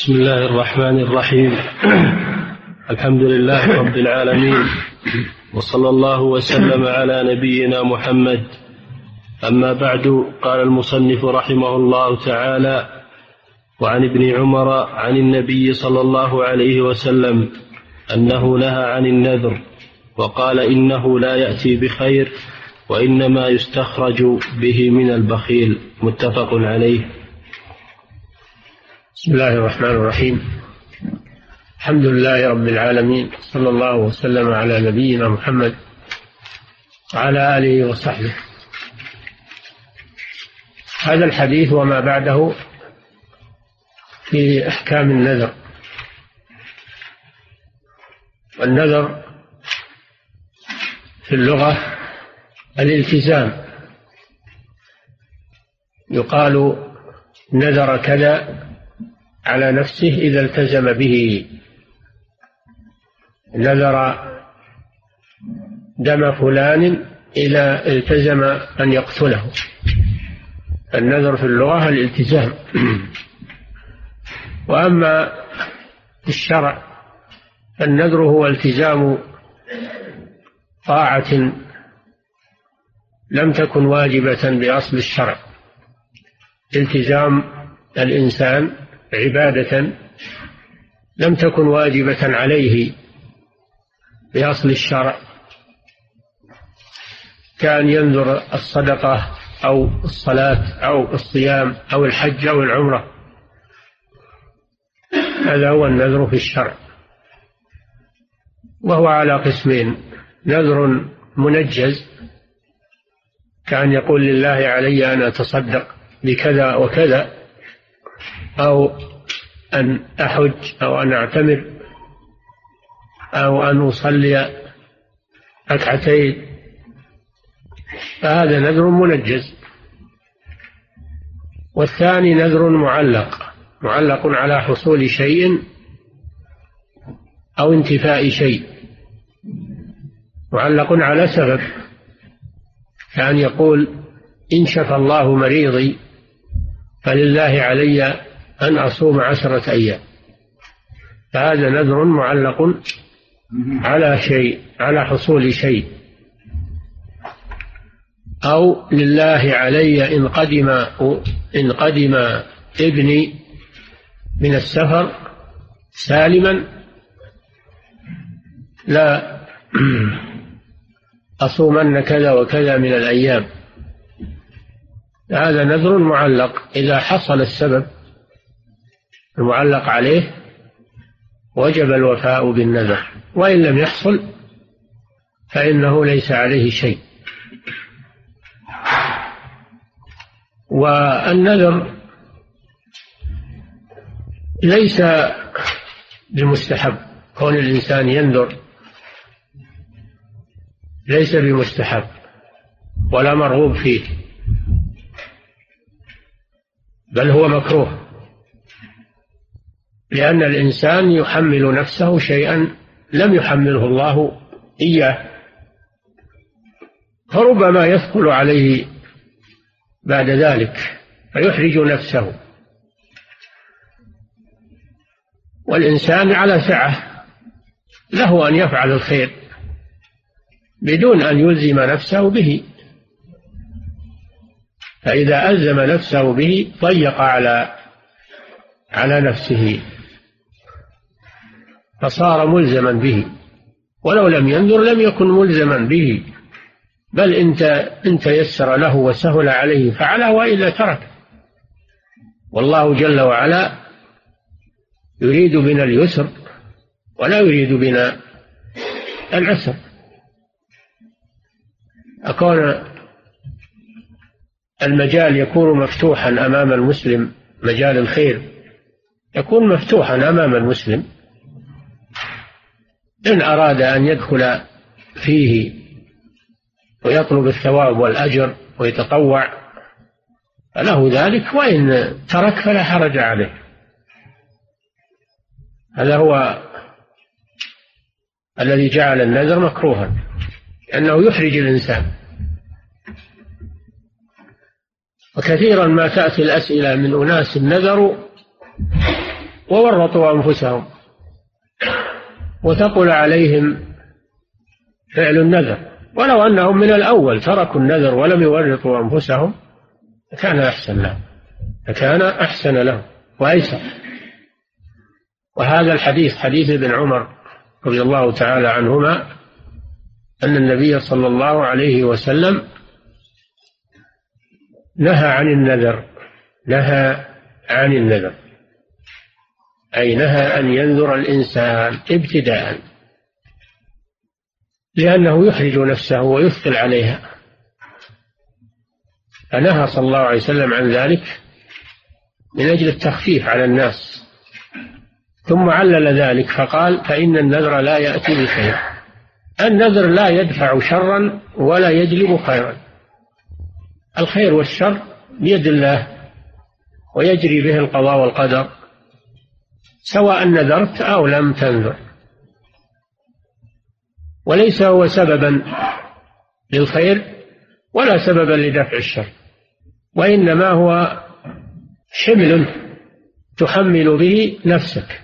بسم الله الرحمن الرحيم. الحمد لله رب العالمين، وصلى الله وسلم على نبينا محمد. أما بعد، قال المصنف رحمه الله تعالى: وعن ابن عمر عن النبي صلى الله عليه وسلم أنه نهى عن النذر، وقال: إنه لا يأتي بخير، وإنما يستخرج به من البخيل. متفق عليه. بسم الله الرحمن الرحيم. الحمد لله رب العالمين، صلى الله وسلم على نبينا محمد وعلى آله وصحبه. هذا الحديث وما بعده في أحكام النذر. والنذر في اللغة الالتزام، يقال نذر كذا على نفسه إذا التزم به، نذر دم فلان إذا التزم أن يقتله. النذر في اللغة الالتزام. وأما في الشرع فالنذر هو التزام طاعة لم تكن واجبة بأصل الشرع، التزام الإنسان عبادة لم تكن واجبة عليه بأصل الشرع، كان ينذر الصدقة أو الصلاة أو الصيام أو الحج أو العمرة. هذا هو النذر في الشرع، وهو على قسمين: نذر منجز، كان يقول لله علي أن أتصدق بكذا وكذا، أو أن أحج، أو أن أعتمر، أو أن أصلي ركعتين، فهذا نذر منجز. والثاني نذر معلق على حصول شيء أو انتفاء شيء، معلق على سبب، كان يقول إن شفى الله مريضي فلله علي أن أصوم 10 أيام. فهذا نذر معلق على شيء، على حصول شيء، أو لله علي إن قدم ابني من السفر سالما لا أصومن كذا وكذا من الأيام. هذا نذر معلق إذا حصل السبب المعلق عليه وجب الوفاء بالنذر، وإن لم يحصل فإنه ليس عليه شيء. والنذر ليس بمستحب، كون الإنسان ينذر ليس بمستحب ولا مرغوب فيه، بل هو مكروه، لأن الإنسان يحمل نفسه شيئا لم يحمله الله إياه، فربما يثقل عليه بعد ذلك فيحرج نفسه. والإنسان على سعة، له أن يفعل الخير بدون أن يلزم نفسه به، فإذا ألزم نفسه به ضيق على نفسه فصار ملزما به، ولو لم ينذر لم يكن ملزما به، بل إن تيسر له وسهل عليه فعله، وإلا ترك. والله جل وعلا يريد بنا اليسر ولا يريد بنا العسر. أكون المجال يكون مفتوحا أمام المسلم، مجال الخير يكون مفتوحا أمام المسلم، إن أراد أن يدخل فيه ويطلب الثواب والأجر ويتطوع فله ذلك، وإن ترك فلا حرج عليه. هذا هو الذي جعل النذر مكروها، أنه يحرج الإنسان. وكثيرا ما تأتي الأسئلة من أناس: النذر وورطوا أنفسهم وثقل عليهم فعل النذر، ولو أنهم من الأول تركوا النذر ولم يورطوا أنفسهم فكان أحسن لهم، فكان أحسن لهم وأيسر. وهذا الحديث حديث ابن عمر رضي الله تعالى عنهما أن النبي صلى الله عليه وسلم نهى عن النذر، نهى عن النذر أي نهى أن ينذر الإنسان ابتداء، لأنه يحرج نفسه ويثقل عليها، فنهى صلى الله عليه وسلم عن ذلك من أجل التخفيف على الناس، ثم علل ذلك فقال فإن النذر لا يأتي بخير، النذر لا يدفع شرا ولا يجلب خيرا، الخير والشر بيد الله ويجري به القضاء والقدر سواء نذرت أو لم تنذر، وليس هو سببا للخير ولا سببا لدفع الشر، وإنما هو حمل تحمل به نفسك،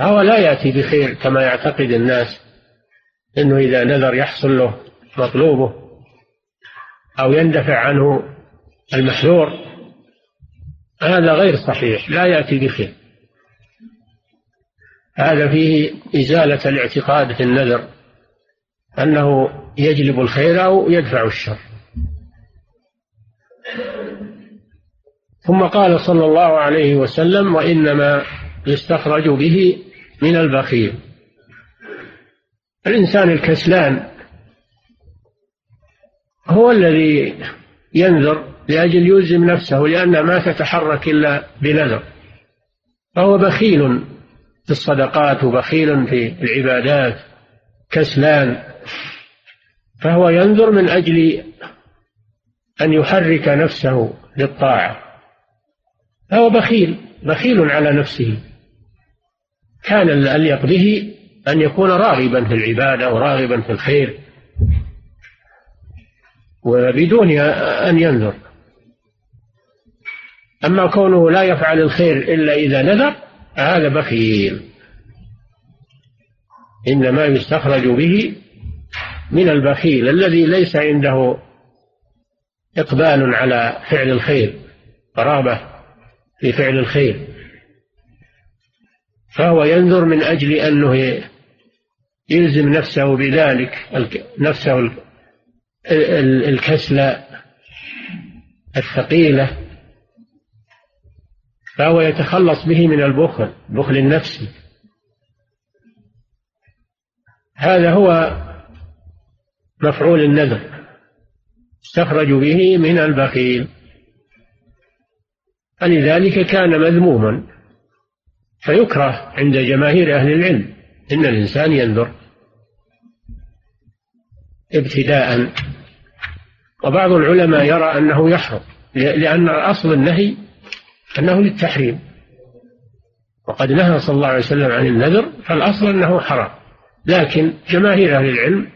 هو لا يأتي بخير كما يعتقد الناس إنه إذا نذر يحصل له مطلوبه أو يندفع عنه المحذور، هذا غير صحيح، لا يأتي بخير، هذا فيه إزالة الاعتقاد في النذر أنه يجلب الخير أو يدفع الشر. ثم قال صلى الله عليه وسلم وإنما يستخرج به من البخيل، الإنسان الكسلان هو الذي ينذر لأجل يلزم نفسه لأنه ما تتحرك إلا بنذر، فهو بخيل في الصدقات وبخيل في العبادات كسلان، فهو ينذر من أجل أن يحرك نفسه للطاعة، فهو بخيل، بخيل على نفسه، كان الأليق به أن يكون راغبا في العبادة وراغبا في الخير وبدون أن ينذر، أما كونه لا يفعل الخير إلا إذا نذر هذا بخيل، إنما يستخرج به من البخيل الذي ليس عنده إقبال على فعل الخير رغبة في فعل الخير، فهو ينذر من أجل أنه يلزم نفسه بذلك، نفسه الكسلة الثقيلة، فهو يتخلص به من البخل، البخل النفسي، هذا هو مفعول النذر، استخرج به من البخيل، فلذلك كان مذموما، فيكره عند جماهير أهل العلم إن الإنسان ينذر ابتداء، وبعض العلماء يرى أنه يحرم لأن أصل النهي أنه للتحريم، وقد نهى صلى الله عليه وسلم عن النذر فالأصل أنه حرام، لكن جماهير أهل العلم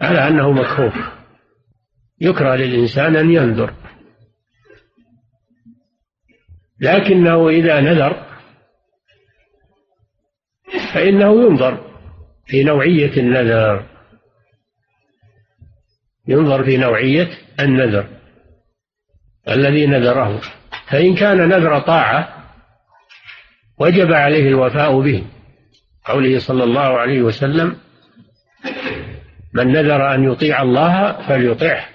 على أنه مكروه، يكره للإنسان أن ينذر، لكنه إذا نذر فإنه ينظر في نوعية النذر، ينظر في نوعية النذر الذي نذره، فإن كان نذر طاعة وجب عليه الوفاء به، قوله صلى الله عليه وسلم من نذر أن يطيع الله فليطيعه،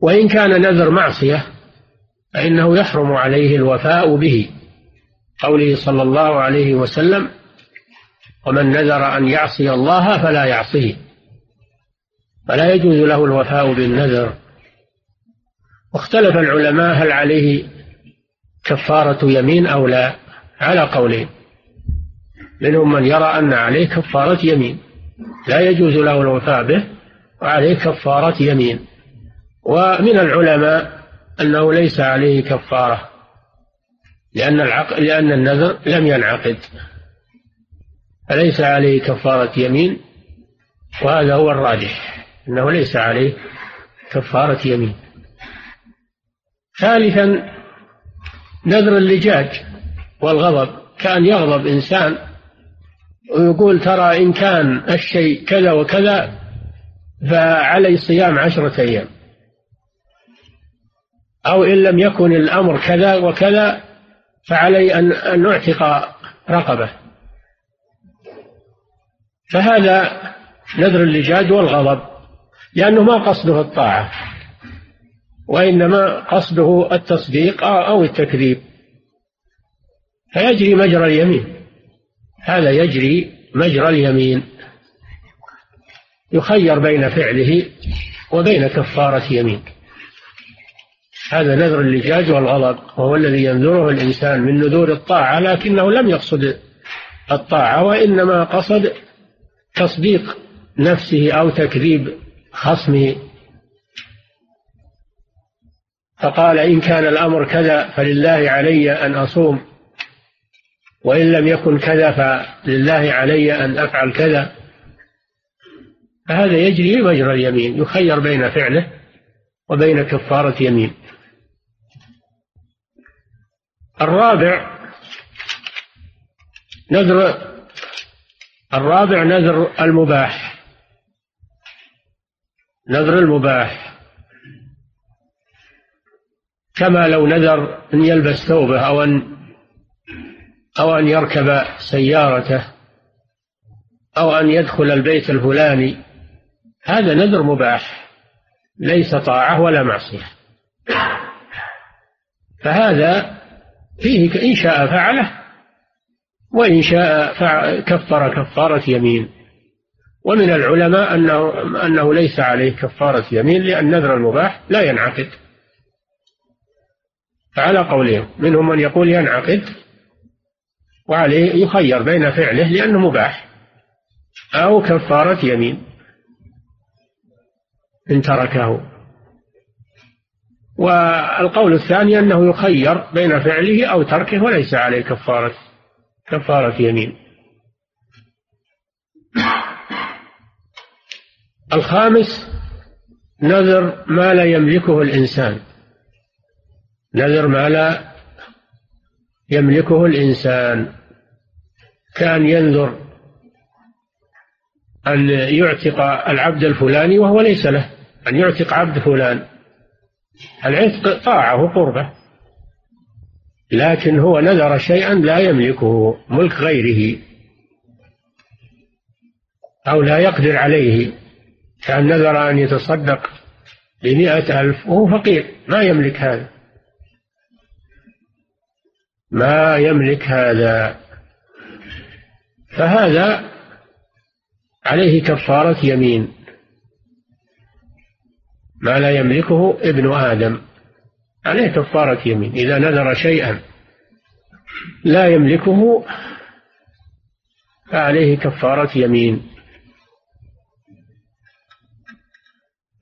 وإن كان نذر معصية فإنه يحرم عليه الوفاء به، قوله صلى الله عليه وسلم ومن نذر أن يعصي الله فلا يعصيه، فلا يجوز له الوفاء بالنذر. واختلف العلماء هل عليه كفارة يمين أو لا على قولين، منهم من يرى أن عليه كفارة يمين لا يجوز له الوفاء به وعليه كفارة يمين، ومن العلماء أنه ليس عليه كفارة لأن النذر لم ينعقد فليس عليه كفارة يمين، وهذا هو الراجح أنه ليس عليه كفارة يمين. ثالثا نذر اللجاج والغضب، كان يغضب إنسان ويقول ترى إن كان الشيء كذا وكذا فعلي صيام 10 أيام، أو إن لم يكن الأمر كذا وكذا فعلي أن أعتق رقبة. فهذا نذر اللجاج والغضب، لأنه ما قصده الطاعة وإنما قصده التصديق أو التكذيب، فيجري مجرى اليمين، هذا يجري مجرى اليمين، يخير بين فعله وبين كفارة يمين. هذا نذر اللجاج والغضب، وهو الذي ينذره الإنسان من نذور الطاعة، لكنه لم يقصد الطاعة وإنما قصد تصديق نفسه أو تكذيب خصمه، فقال إن كان الأمر كذا فلله علي أن أصوم، وإن لم يكن كذا فلله علي أن أفعل كذا. فهذا يجري مجرى اليمين، يخير بين فعله وبين كفارة يمين. الرابع نذر المباح، نذر المباح كما لو نذر أن يلبس ثوبه أو أن يركب سيارته أو أن يدخل البيت الفلاني، هذا نذر مباح ليس طاعة ولا معصية، فهذا فيه إن شاء فعله وإن شاء كفر كفارة يمين. ومن العلماء أنه ليس عليه كفارة يمين، لأن نذر المباح لا ينعقد فعلى قولهم، منهم من يقول ينعقد وعليه يخير بين فعله لأنه مباح أو كفارة يمين إن تركه، والقول الثاني أنه يخير بين فعله أو تركه وليس عليه كفارة يمين. الخامس نذر ما لا يملكه الإنسان، نذر ما لا يملكه الإنسان، كان ينذر أن يعتق العبد الفلاني وهو ليس له، أن يعتق عبد فلان، العتق طاعة وقربة، لكن هو نذر شيئا لا يملكه، ملك غيره أو لا يقدر عليه، كان نذر أن يتصدق ب100,000 وهو فقير ما يملك هذا، ما يملك هذا، فهذا عليه كفارة يمين. ما لا يملكه ابن آدم عليه كفارة يمين، إذا نذر شيئا لا يملكه فعليه كفارة يمين.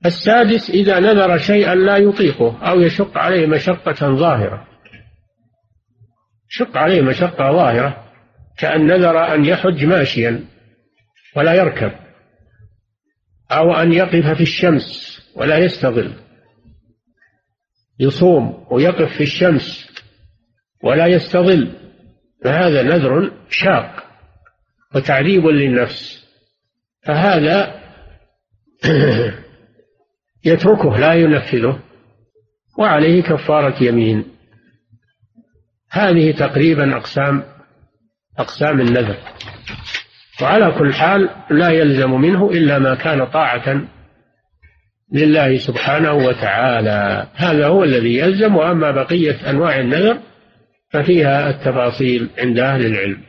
السادس إذا نذر شيئا لا يطيقه أو يشق عليه مشقة ظاهرة، شق عليه مشقة ظاهرة، كأن نذر أن يحج ماشيا ولا يركب، أو أن يقف في الشمس ولا يستظل، يصوم ويقف في الشمس ولا يستظل، فهذا نذر شاق وتعذيب للنفس، فهذا يتركه لا ينفذه وعليه كفارة يمين. هذه تقريبا أقسام النذر، وعلى كل حال لا يلزم منه إلا ما كان طاعة لله سبحانه وتعالى، هذا هو الذي يلزم. وأما بقية أنواع النذر ففيها التفاصيل عند أهل العلم.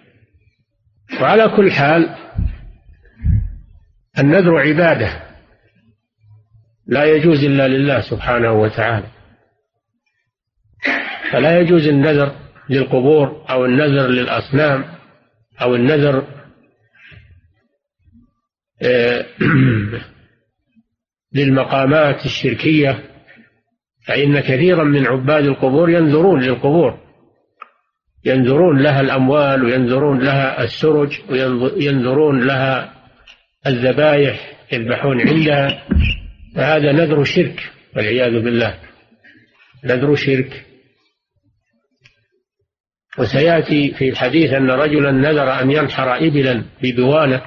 وعلى كل حال النذر عبادة لا يجوز إلا لله سبحانه وتعالى، فلا يجوز النذر للقبور أو النذر للأصنام أو النذر للمقامات الشركية، فإن كثيرا من عباد القبور ينذرون للقبور، ينذرون لها الأموال وينذرون لها السرج وينذرون لها الذبائح، يذبحون عندها، فهذا نذر شرك والعياذ بالله. نذر شرك. وسيأتي في الحديث أن رجلا نذر أن ينحر إبلا ببوانة،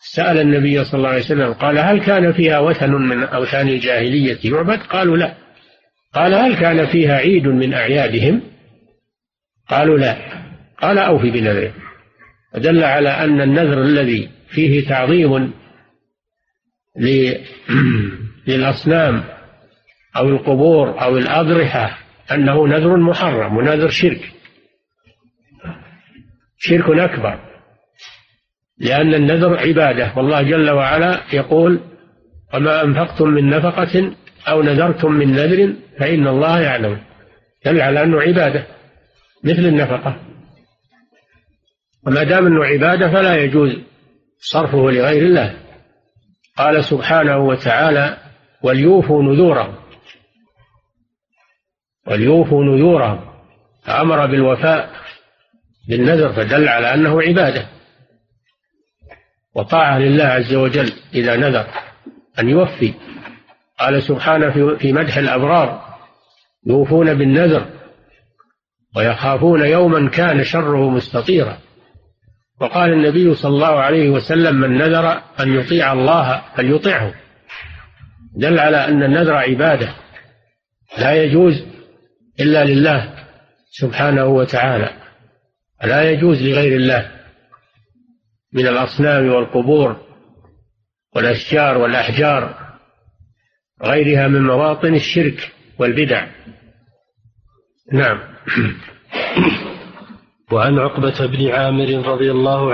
سأل النبي صلى الله عليه وسلم قال: هل كان فيها وثن من أوثان الجاهلية يعبد؟ قالوا لا. قال: هل كان فيها عيد من أعيادهم؟ قالوا لا. قال: أوفي بنذره. دل على أن النذر الذي فيه تعظيم للأصنام أو القبور أو الأضرحة أنه نذر محرم ونذر شرك أكبر، لأن النذر عبادة، والله جل وعلا يقول: وما أنفقتم من نفقة أو نذرتم من نذر فإن الله يعلم. دل على أنه عبادة مثل النفقة، وما دام أنه عبادة فلا يجوز صرفه لغير الله. قال سبحانه وتعالى: وليوفوا نذورهم، فأمر بالوفاء بالنذر، فدل على أنه عبادة وطاعة لله عز وجل إذا نذر أن يوفي. قال سبحانه في مدح الأبرار: يوفون بالنذر ويخافون يوما كان شره مستطيرا. وقال النبي صلى الله عليه وسلم: من نذر أن يطيع الله فليطيعه. دل على أن النذر عبادة لا يجوز إلا لله سبحانه وتعالى، لا يجوز لغير الله من الأصنام والقبور والأشجار والأحجار غيرها من مواطن الشرك والبدع. نعم. وعن عقبة بن عامر رضي الله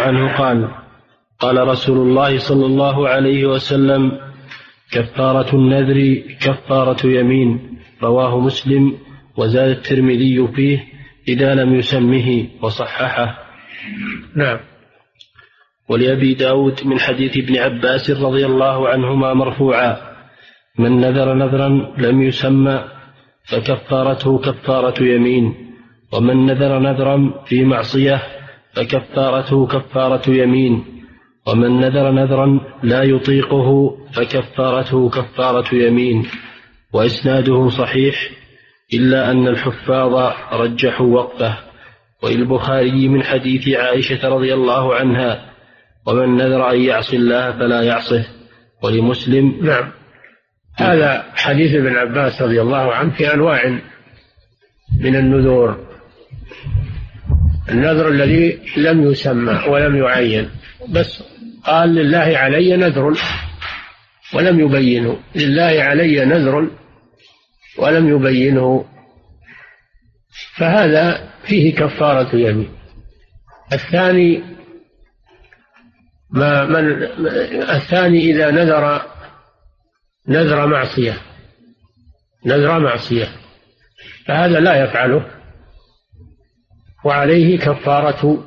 عنه قال قال رسول الله صلى الله عليه وسلم: كفارة النذر كفارة يمين. رواه مسلم، وزاد الترمذي فيه إذا لم يسمه وصححه. نعم. ولأبي داود من حديث ابن عباس رضي الله عنهما مرفوعا: من نذر نذرا لم يسمى فكفارته كفارة يمين، ومن نذر نذرا في معصية فكفارته كفارة يمين، ومن نذر نذرا لا يطيقه فكفارته كفارة يمين. وإسناده صحيح، إلا أن الحفاظ رجحوا وقفه. وللبخاري من حديث عائشة رضي الله عنها: ومن نذر أن يعصي الله فلا يعصه. ولمسلم. نعم. هذا حديث ابن عباس رضي الله عنه في أنواع من النذور: النذر الذي لم يسمى ولم يعين، بس قال: لله علي نذر ولم يبينه، لله علي نذر ولم يبينه، فهذا فيه كفارة يمين. الثاني إذا نذر معصية فهذا لا يفعله وعليه كفارة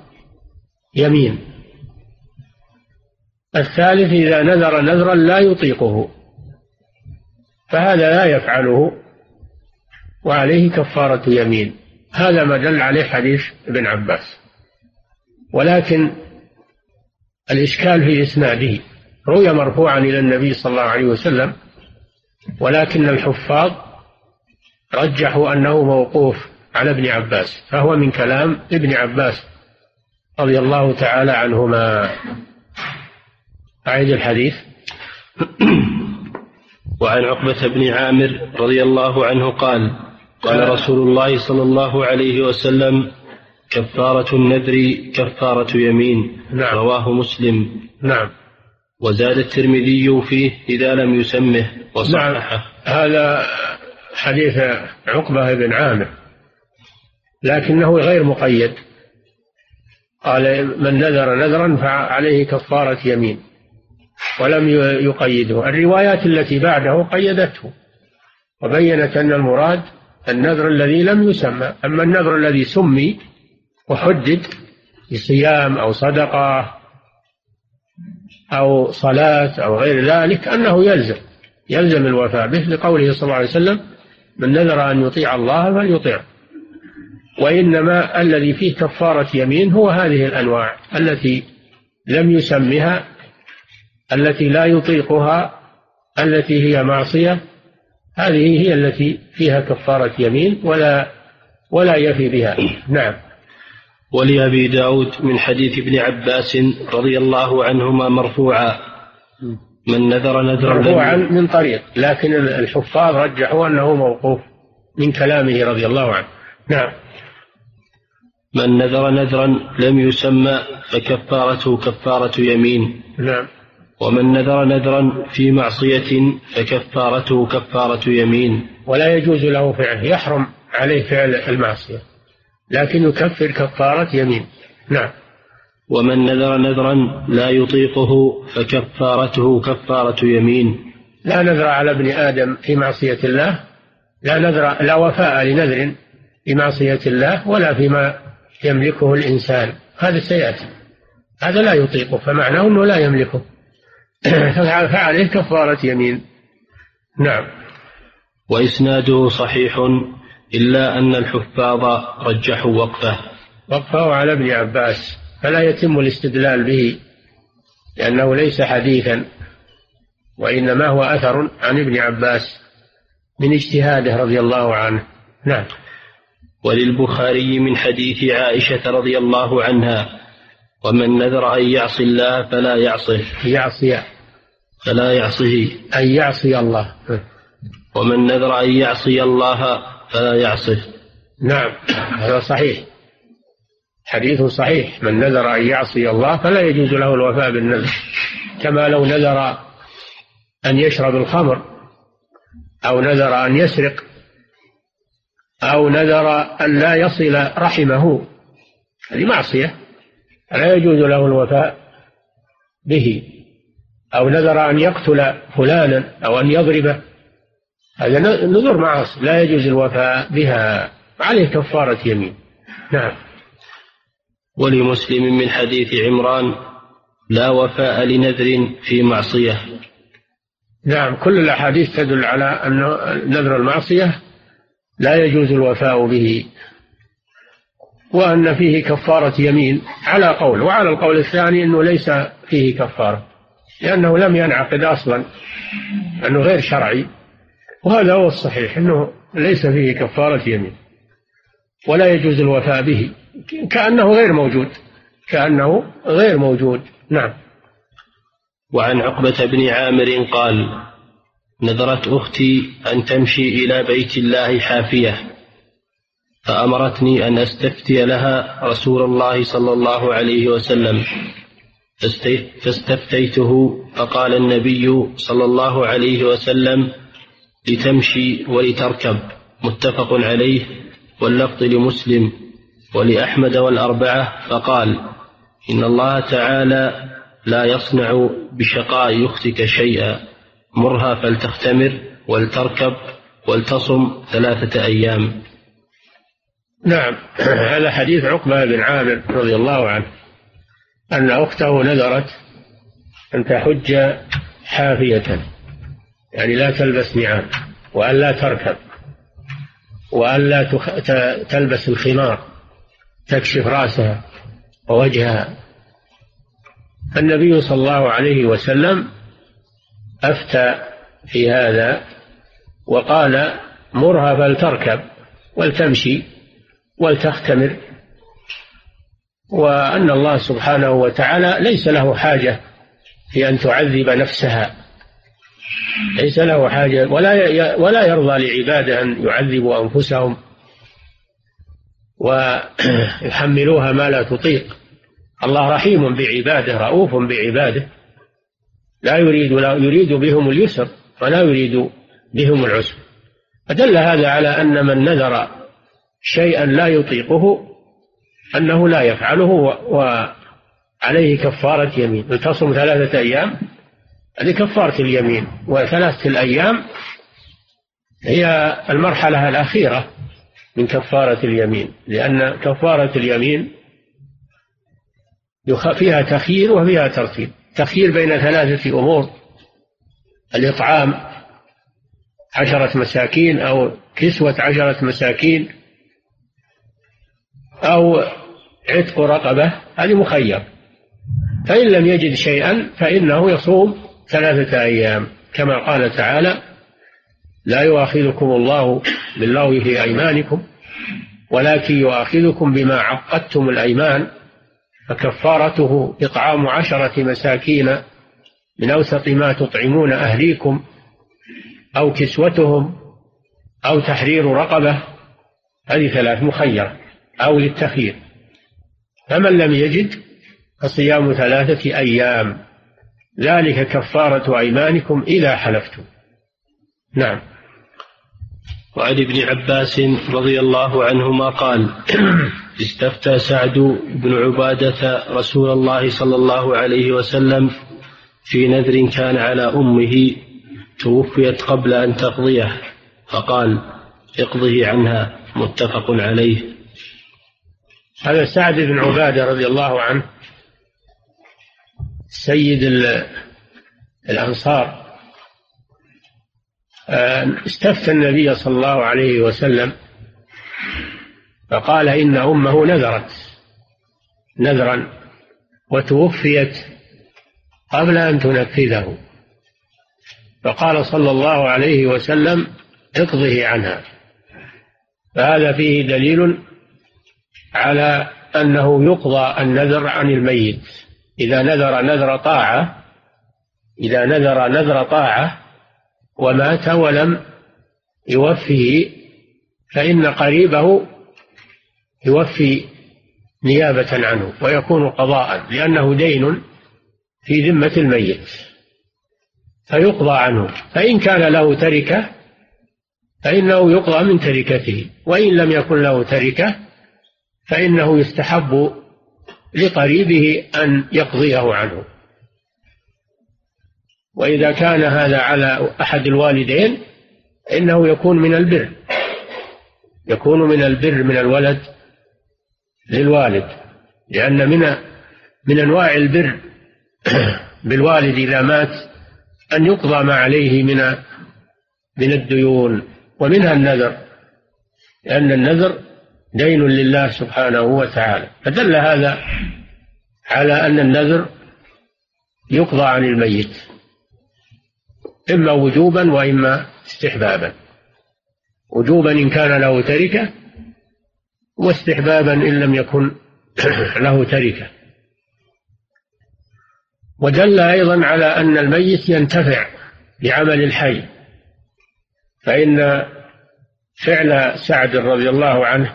يمين. الثالث إذا نذر نذرا لا يطيقه فهذا لا يفعله وعليه كفارة يمين. هذا ما دل عليه حديث ابن عباس، ولكن الإشكال في إسناده. روي مرفوعا إلى النبي صلى الله عليه وسلم، ولكن الحفاظ رجحوا أنه موقوف على ابن عباس، فهو من كلام ابن عباس رضي الله تعالى عنهما. أعيد الحديث. وعن عقبة بن عامر رضي الله عنه قال: قال رسول الله صلى الله عليه وسلم: كفارة النذر كفارة يمين. نعم. رواه مسلم. نعم. وزاد الترمذي فيه إذا لم يسمه وصححه. نعم. هذا حديث عقبة بن عامر، لكنه غير مقيد. قال: من نذر نذرا فعليه كفارة يمين، ولم يقيده. الروايات التي بعده قيدته وبينت أن المراد النذر الذي لم يسمى، أما النذر الذي سمي وحدد بصيام أو صدقة أو صلاة أو غير ذلك أنه يلزم الوفاء به، لقوله صلى الله عليه وسلم: من نذر أن يطيع الله فليطيع. وإنما الذي فيه كفارة يمين هو هذه الأنواع التي لم يسمها التي لا يطيقها التي هي معصية، هذه هي التي فيها كفارة يمين ولا يفي بها. نعم. ولأبي داود من حديث ابن عباس رضي الله عنهما مرفوعا من نذر نذرا مرفوعا من طريق، لكن الحفاظ رجحوا أنه موقوف من كلامه رضي الله عنه. نعم. من نذر نذرا لم يسمى فكفارته كفارة يمين. نعم. ومن نذر نذرا في معصية فكفارته كفارة يمين. ولا يجوز له فعله، يحرم عليه فعل المعصية لكن يكفر كفارة يمين. نعم. ومن نذر نذرا لا يطيقه فكفارته كفارة يمين. لا نذر على ابن آدم في معصية الله، لا وفاء لنذر في معصية الله ولا فيما يملكه الإنسان، هذا سيأتي، هذا لا يطيقه فمعناه أنه لا يملكه فعليه كفارة يمين. نعم. وإسناده صحيح إلا أن الحفاظ رجحوا وقفه على ابن عباس، فلا يتم الاستدلال به لأنه ليس حديثا، وإنما هو أثر عن ابن عباس من اجتهاده رضي الله عنه. نعم. وللبخاري من حديث عائشة رضي الله عنها ومن نذر أن يعصي الله فلا يعصه فلا يعصه أن يعصي الله، ومن نذر أن يعصي الله فلا يعصه. نعم، هذا صحيح، حديث صحيح، من نذر أن يعصي الله فلا يجوز له الوفاء بالنذر، كما لو نذر أن يشرب الخمر أو نذر أن يسرق أو نذر أن لا يصل رحمه، هذه معصية لا يجوز له الوفاء به، أو نذر أن يقتل فلانا أو أن يضربه، هذا نذر معاصي لا يجوز الوفاء بها، عليه كفارة يمين. نعم. ولمسلم من حديث عمران لا وفاء لنذر في معصية. نعم، كل الأحاديث تدل على أن نذر المعصية لا يجوز الوفاء به، وأن فيه كفارة يمين على قول، وعلى القول الثاني أنه ليس فيه كفارة لأنه لم ينعقد أصلا، أنه غير شرعي، وهذا هو الصحيح أنه ليس فيه كفارة يمين ولا يجوز الوفاء به، كأنه غير موجود. نعم. وعن عقبة بن عامر قال نذرت أختي أن تمشي إلى بيت الله حافية فأمرتني أن أستفتي لها رسول الله صلى الله عليه وسلم، فاستفتيته فقال النبي صلى الله عليه وسلم لتمشي ولتركب، متفق عليه، واللفظ لمسلم ولأحمد والأربعة، فقال إن الله تعالى لا يصنع بشقاء أختك شيئا، مرها فلتختمر ولتركب ولتصم 3 أيام. نعم، هذا حديث عقبة بن عامر رضي الله عنه أن أخته نذرت أن تحج حافية، يعني لا تلبس نعام وأن لا تركب وأن لا تلبس الخمار، تكشف رأسها ووجهها. النبي صلى الله عليه وسلم أفتى في هذا وقال مرها فلتركب ولتمشي ولتختمر، وأن الله سبحانه وتعالى ليس له حاجة في أن تعذب نفسها ولا يرضى لعباده أن يعذبوا أنفسهم ويحملوها ما لا تطيق. الله رحيم بعباده، رؤوف بعباده، لا يريد بهم اليسر ولا يريد بهم العسر. فدل هذا على أن من نذر شيئا لا يطيقه أنه لا يفعله وعليه كفارة يمين، لتصم 3 أيام، هذه كفارة اليمين، و3 الأيام هي المرحلة الأخيرة من كفارة اليمين، لأن كفارة اليمين فيها تخيير وفيها ترتيب، تخيير بين 3 أمور: الإطعام 10 مساكين أو كسوة 10 مساكين أو عتق رقبة، هذه مخير، فإن لم يجد شيئا فإنه يصوم 3 أيام كما قال تعالى: لا يؤاخذكم الله باللغو في أيمانكم ولكن يؤاخذكم بما عقدتم الأيمان فكفارته إطعام 10 مساكين من أوسط ما تطعمون أهليكم أو كسوتهم أو تحرير رقبة، هذه 3 مخيرة أو للتخيير. فمن لم يجد فصيام 3 أيام ذلك كفارة أيمانكم إذا حلفتم. نعم. وعن ابن عباس رضي الله عنهما قال: استفتى سعد بن عبادة رسول الله صلى الله عليه وسلم في نذر كان على أمه توفيت قبل أن تقضيه، فقال: اقضه عنها. متفق عليه. هذا سعد بن عبادة رضي الله عنه سيد الأنصار، استفتى النبي صلى الله عليه وسلم فقال إن أمه نذرت نذرا وتوفيت قبل أن تنفذه، فقال صلى الله عليه وسلم: اقضه عنها. فهذا فيه دليل على أنه يقضى النذر عن الميت إذا نذر نذر طاعة، إذا نذر نذر طاعة ومات ولم يوفيه فإن قريبه يوفي نيابة عنه ويكون قضاء، لأنه دين في ذمة الميت فيقضى عنه، فإن كان له تركة فإنه يقضى من تركته، وإن لم يكن له تركة فإنه يستحب لقريبه أن يقضيه عنه. وإذا كان هذا على أحد الوالدين إنه يكون من البر، يكون من البر من الولد للوالد، لأن من أنواع البر بالوالد إذا مات أن يقضى ما عليه من الديون، ومنها النذر، لأن النذر دين لله سبحانه وتعالى، فدل هذا على أن النذر يقضى عن الميت إما وجوبا وإما استحبابا، وجوبا إن كان له تركة واستحبابا إن لم يكن له تركة. ودل أيضا على أن الميت ينتفع بعمل الحي، فإن فعل سعد رضي الله عنه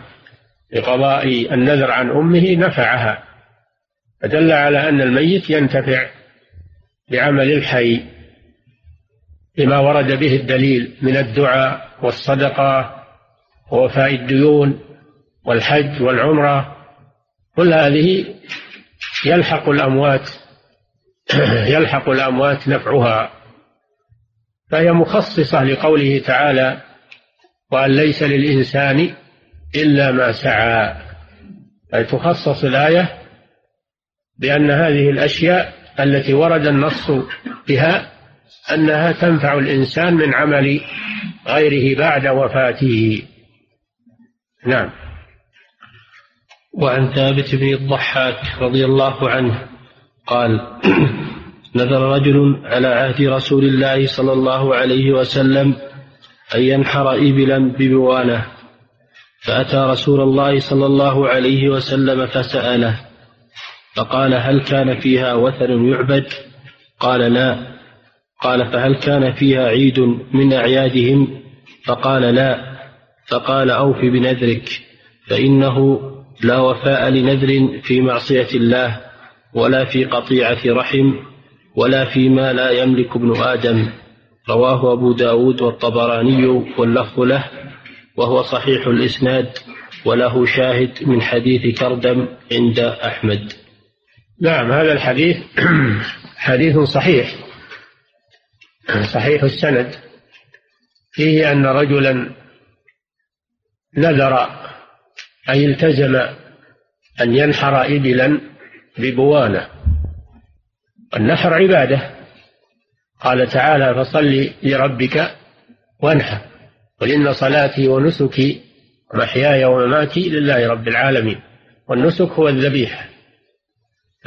لقضاء النذر عن أمه نفعها، فدل على أن الميت ينتفع بعمل الحي لما ورد به الدليل من الدعاء والصدقة ووفاء الديون والحج والعمرة، كل هذه يلحق الأموات نفعها، فهي مخصصة لقوله تعالى: وأن ليس للإنسان إلا ما سعى، فتخصص الآية بأن هذه الأشياء التي ورد النص بها أنها تنفع الإنسان من عمل غيره بعد وفاته. نعم. وعن ثابت بن الضحاك رضي الله عنه قال: نذر رجل على عهد رسول الله صلى الله عليه وسلم أن ينحر إبلا ببوانة، فأتى رسول الله صلى الله عليه وسلم فسأله فقال: هل كان فيها وثن يعبد؟ قال: لا. قال: فهل كان فيها عيد من أعيادهم؟ فقال: لا. فقال: أوف بنذرك، فإنه لا وفاء لنذر في معصية الله، ولا في قطيعة رحم، ولا فيما لا يملك ابن آدم. رواه أبو داود والطبراني واللفظ له، وهو صحيح الإسناد، وله شاهد من حديث كردم عند أحمد. نعم، هذا الحديث حديث صحيح، صحيح السند، فيه أن رجلا نذر أي التزم أن ينحر إبلا ببوانة. النحر عبادة، قال تعالى: فصل لربك وانحر قل إن صلاتي ونسكي ومحياي ومماتي لله رب العالمين. والنسك هو الذبيحة،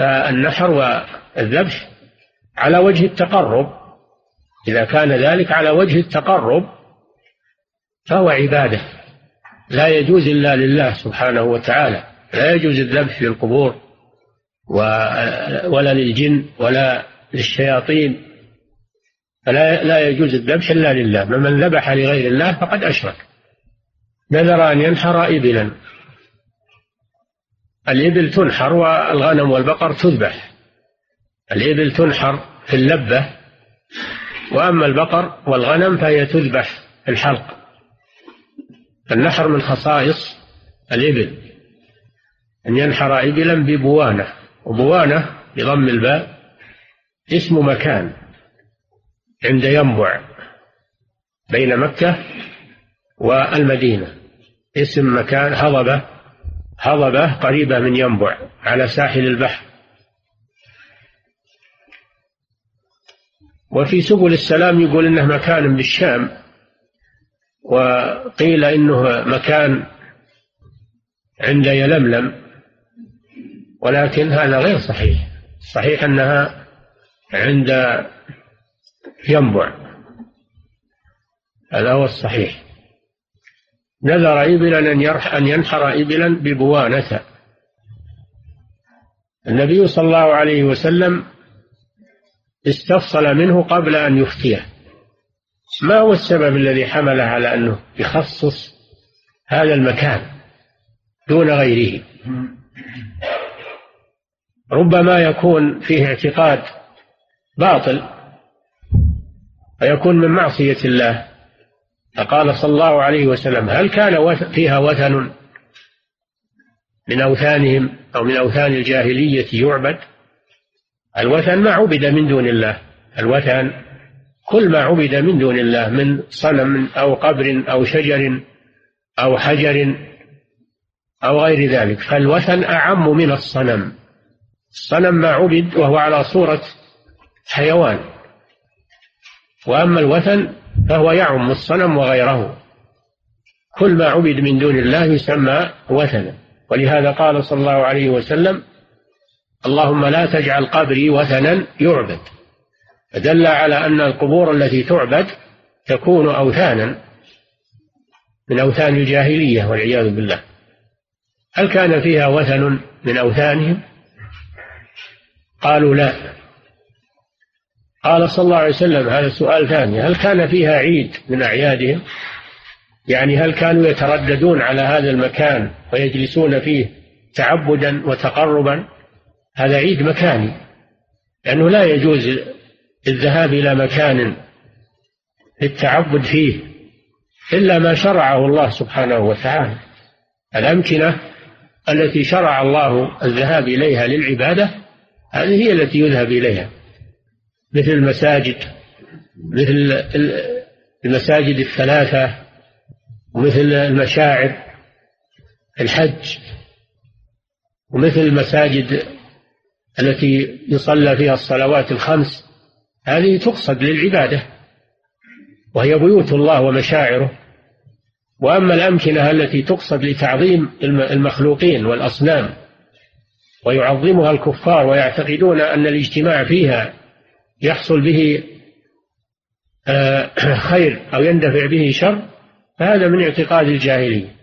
النحر والذبح على وجه التقرب، إذا كان ذلك على وجه التقرب فهو عبادة لا يجوز إلا لله سبحانه وتعالى. لا يجوز الذبح في القبور ولا للجن ولا للشياطين، فلا يجوز الذبح إلا لله. فمن ذبح لغير الله فقد أشرك. نذر أن ينحر إبلا، الإبل تنحر والغنم والبقر تذبح. الإبل تنحر في اللبة، وأما البقر والغنم فهي تذبح في الحلق. النحر من خصائص الإبل أن ينحر إبلا ببوانة، وبوانة بضم الباء اسم مكان عند ينبع بين مكة والمدينة، اسم مكان هضبة قريبة من ينبع على ساحل البحر. وفي سبل السلام يقول إنه مكان بالشام، وقيل إنه مكان عند يلملم، ولكن هذا غير صحيح. صحيح أنها عند ينبع، هذا هو الصحيح. نذر إبلا أن ينحر إبلا ببوانة. النبي صلى الله عليه وسلم استفصل منه قبل أن يفتيه. ما هو السبب الذي حمله على أنه يخصص هذا المكان دون غيره؟ ربما يكون فيه اعتقاد باطل ويكون من معصية الله. فقال صلى الله عليه وسلم: هل كان فيها وثن من أوثانهم أو من أوثان الجاهلية يعبد؟ الوثن ما عبد من دون الله، الوثن كل ما عبد من دون الله من صنم أو قبر أو شجر أو حجر أو غير ذلك. فالوثن أعم من الصنم. الصنم ما عبد وهو على صورة حيوان، وأما الوثن فهو يعم الصنم وغيره. كل ما عبد من دون الله يسمى وثنا. ولهذا قال صلى الله عليه وسلم: اللهم لا تجعل قبري وثنا يعبد. فدل على أن القبور التي تعبد تكون أوثانا من أوثان الجاهلية والعياذ بالله. هل كان فيها وثن من أوثانهم؟ قالوا لا. قال صلى الله عليه وسلم: هذا سؤال ثاني، هل كان فيها عيد من أعيادهم؟ يعني هل كانوا يترددون على هذا المكان ويجلسون فيه تعبدا وتقربا؟ هذا عيد مكاني، لأنه لا يجوز الذهاب إلى مكان للتعبد فيه إلا ما شرعه الله سبحانه وتعالى. الأمكنة التي شرع الله الذهاب إليها للعبادة هذه هي التي يذهب إليها، مثل المساجد، مثل المساجد الثلاثة، ومثل المشاعر، الحج، ومثل المساجد التي يصلى فيها الصلوات الخمس. هذه تقصد للعبادة وهي بيوت الله ومشاعره. وأما الأمكنة التي تقصد لتعظيم المخلوقين والأصنام ويعظمها الكفار ويعتقدون أن الاجتماع فيها يحصل به خير أو يندفع به شر، فهذا من اعتقاد الجاهلية.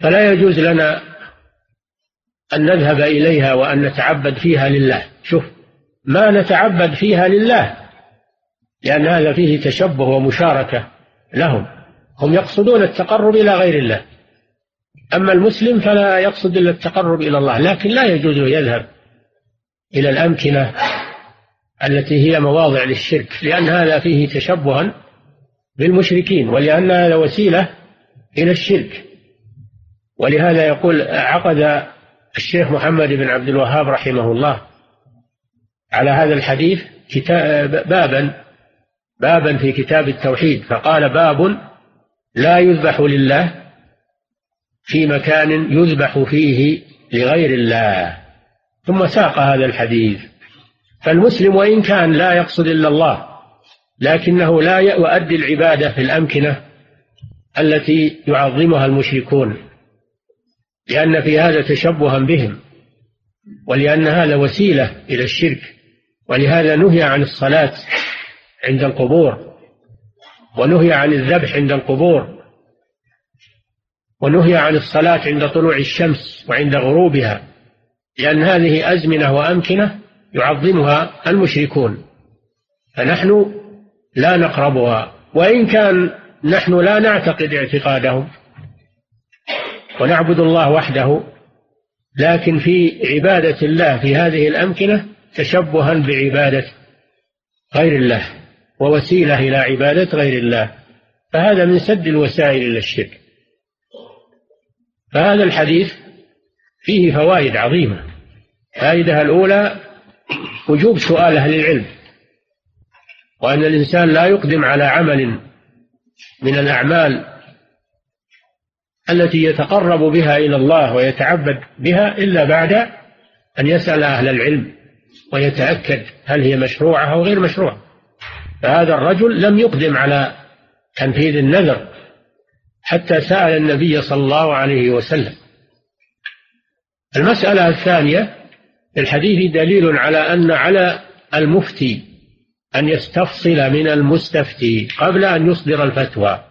فلا يجوز لنا أن نذهب إليها وأن نتعبد فيها لله. شوف، ما نتعبد فيها لله، لأن هذا فيه تشبه ومشاركة لهم. هم يقصدون التقرب إلى غير الله. أما المسلم فلا يقصد إلا التقرب إلى الله، لكن لا يجوز يذهب إلى الأمكنة التي هي مواضع للشرك، لأن هذا فيه تشبها بالمشركين، ولأن هذا وسيلة إلى الشرك. ولهذا يقول عقد الشيخ محمد بن عبد الوهاب رحمه الله على هذا الحديث بابا في كتاب التوحيد، فقال: باب لا يذبح لله في مكان يذبح فيه لغير الله. ثم ساق هذا الحديث. فالمسلم وإن كان لا يقصد إلا الله، لكنه لا يؤدي العبادة في الأمكنة التي يعظمها المشركون، لأن في هذا تشبها بهم ولأن هذا وسيلة إلى الشرك، ولهذا نهي عن الصلاة عند القبور، ونهي عن الذبح عند القبور، ونهي عن الصلاة عند طلوع الشمس وعند غروبها، لأن هذه أزمنة وأمكنة يعظمها المشركون، فنحن لا نقربها، وإن كان نحن لا نعتقد اعتقادهم ونعبد الله وحده، لكن في عبادة الله في هذه الأمكنة تشبها بعبادة غير الله، ووسيلة إلى عبادة غير الله، فهذا من سد الوسائل إلى الشرك. فهذا الحديث فيه فوائد عظيمة. فائدة الأولى وجوب سؤال أهل العلم، وأن الإنسان لا يقدم على عمل من الأعمال التي يتقرب بها إلى الله ويتعبد بها إلا بعد أن يسأل أهل العلم ويتأكد هل هي مشروعة أو غير مشروعة. فهذا الرجل لم يقدم على تنفيذ النذر حتى سأل النبي صلى الله عليه وسلم. المسألة الثانية، الحديث دليل على أن على المفتي أن يستفصل من المستفتي قبل أن يصدر الفتوى،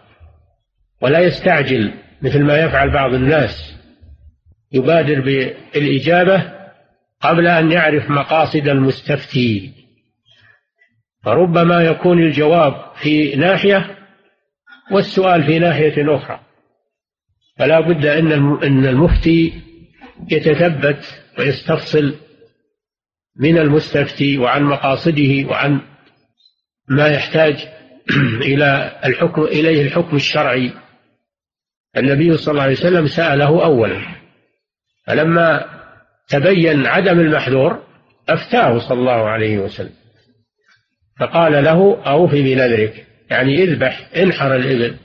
ولا يستعجل مثل ما يفعل بعض الناس، يبادر بالإجابة قبل أن يعرف مقاصد المستفتي، فربما يكون الجواب في ناحية والسؤال في ناحية أخرى. فلا بد أن المفتي يتثبت ويستفصل من المستفتي وعن مقاصده وعن ما يحتاج إليه الحكم الشرعي. النبي صلى الله عليه وسلم سأله أولا، فلما تبين عدم المحذور أفتاه صلى الله عليه وسلم فقال له: أوفي بنذرك، يعني اذبح، انحر الإبل،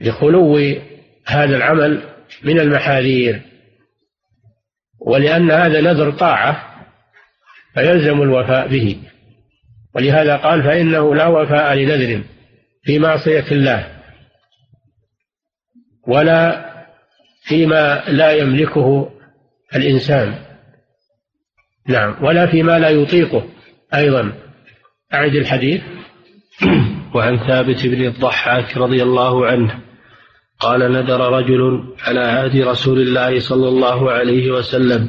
لخلو هذا العمل من المحاذير، ولأن هذا نذر طاعة فيلزم الوفاء به. ولهذا قال: فإنه لا وفاء لنذر في معصية الله ولا فيما لا يملكه الإنسان، نعم، ولا فيما لا يطيقه أيضا. أعد الحديث. وعن ثابت بن الضحاك رضي الله عنه قال: نذر رجل على عهد رسول الله صلى الله عليه وسلم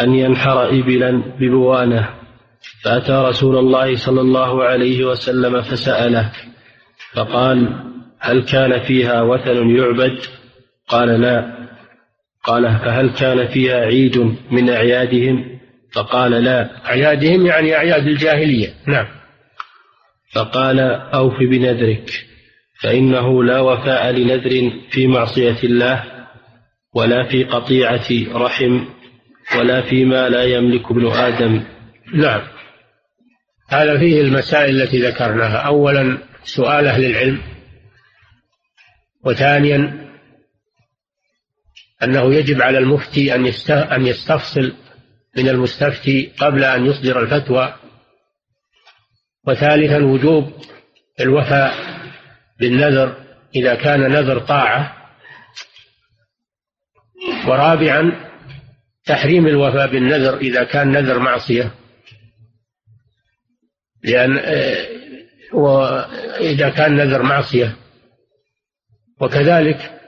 أن ينحر إبلا ببوانة، فأتى رسول الله صلى الله عليه وسلم فسأله فقال: هل كان فيها وثن يعبد؟ قال: لا. قال: فهل كان فيها عيد من أعيادهم؟ فقال: لا. أعيادهم يعني أعياد الجاهلية، نعم. فقال: أوف بنذرك، فإنه لا وفاء لنذر في معصية الله ولا في قطيعة رحم ولا فيما لا يملك ابن آدم. نعم، هذا فيه المسائل التي ذكرناها: أولا سؤال أهل العلم، وثانيا أنه يجب على المفتي أن يستفصل من المستفتي قبل أن يصدر الفتوى، وثالثا وجوب الوفاء بالنذر إذا كان نذر طاعة، ورابعا تحريم الوفاء بالنذر إذا كان نذر معصية، لأن وإذا كان نذر معصية، وكذلك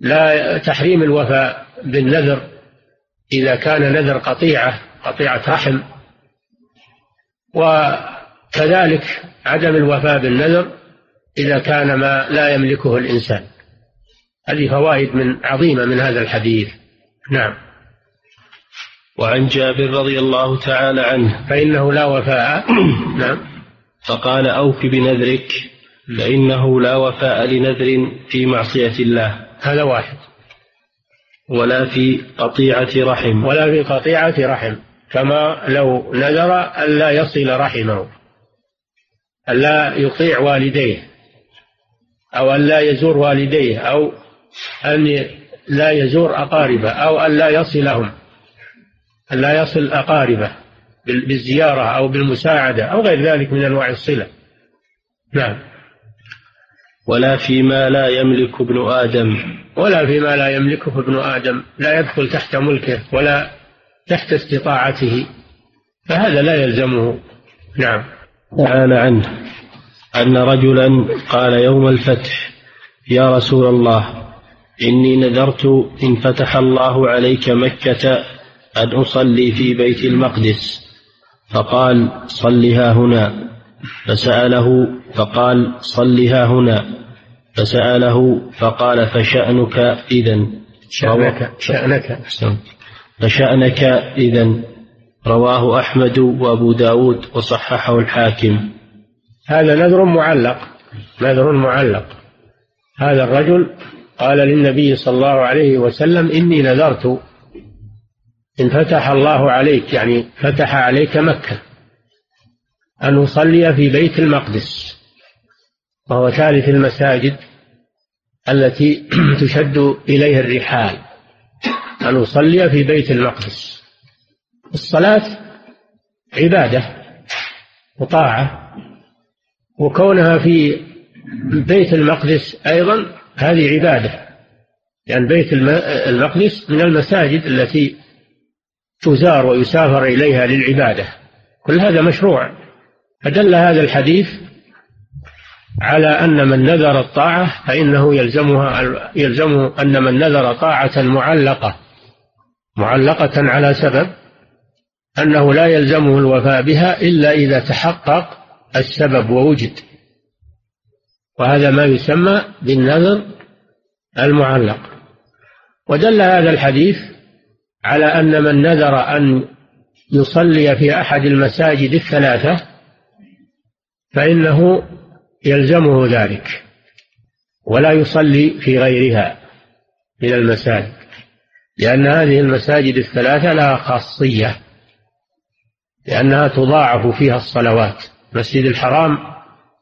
لا تحريم الوفاء بالنذر إذا كان نذر قطيعة رحم، وكذلك عدم الوفاء بالنذر إذا كان ما لا يملكه الإنسان. هذه فوائد عظيمة من هذا الحديث، نعم. وعن جابر رضي الله تعالى عنه: فإنه لا وفاء، نعم. فقال: أوف بنذرك، فإنه لا وفاء لنذر في معصية الله، هذا واحد، ولا في قطيعة رحم، كما لو نذر ألا يصل رحمه، ألا يطيع والديه، أو ألا يزور والديه، أو أن لا يزور أقاربه، أو ألا يصل أقاربه بالزيارة أو بالمساعدة أو غير ذلك من أنواع الصلة، نعم. ولا فيما لا يملك ابن آدم، ولا فيما لا يملكه ابن آدم، لا يدخل تحت ملكه ولا تحت استطاعته، فهذا لا يلزمه. نعم. تعالى عنه أن رجلا قال يوم الفتح: يا رسول الله، إني نذرت إن فتح الله عليك مكة أن أصلي في بيت المقدس، فقال: صلها هنا. فسأله فقال: صلها هنا. فسأله فقال: فشأنك إذن. فشأنك إذن. رواه أحمد وأبو داود وصححه الحاكم. هذا نذر معلق، نذر معلق. هذا الرجل قال للنبي صلى الله عليه وسلم: إني نذرت إن فتح الله عليك، يعني فتح عليك مكة، أن أصلي في بيت المقدس، وهو ثالث المساجد التي تشد إليها الرحال، أن أصلي في بيت المقدس. الصلاة عبادة وطاعة، وكونها في بيت المقدس أيضا هذه عبادة، لأن يعني بيت المقدس من المساجد التي تزار ويسافر إليها للعبادة، كل هذا مشروع. فدل هذا الحديث على أن من نذر الطاعة فإنه يلزمه أن من نذر طاعة معلقة على سبب أنه لا يلزمه الوفاء بها إلا إذا تحقق السبب ووجد، وهذا ما يسمى بالنذر المعلق. ودل هذا الحديث على أن من نذر أن يصلي في أحد المساجد الثلاثة فإنه يلزمه ذلك ولا يصلي في غيرها من المساجد، لأن هذه المساجد الثلاثة لها خاصية، لأنها تضاعف فيها الصلوات. مسجد الحرام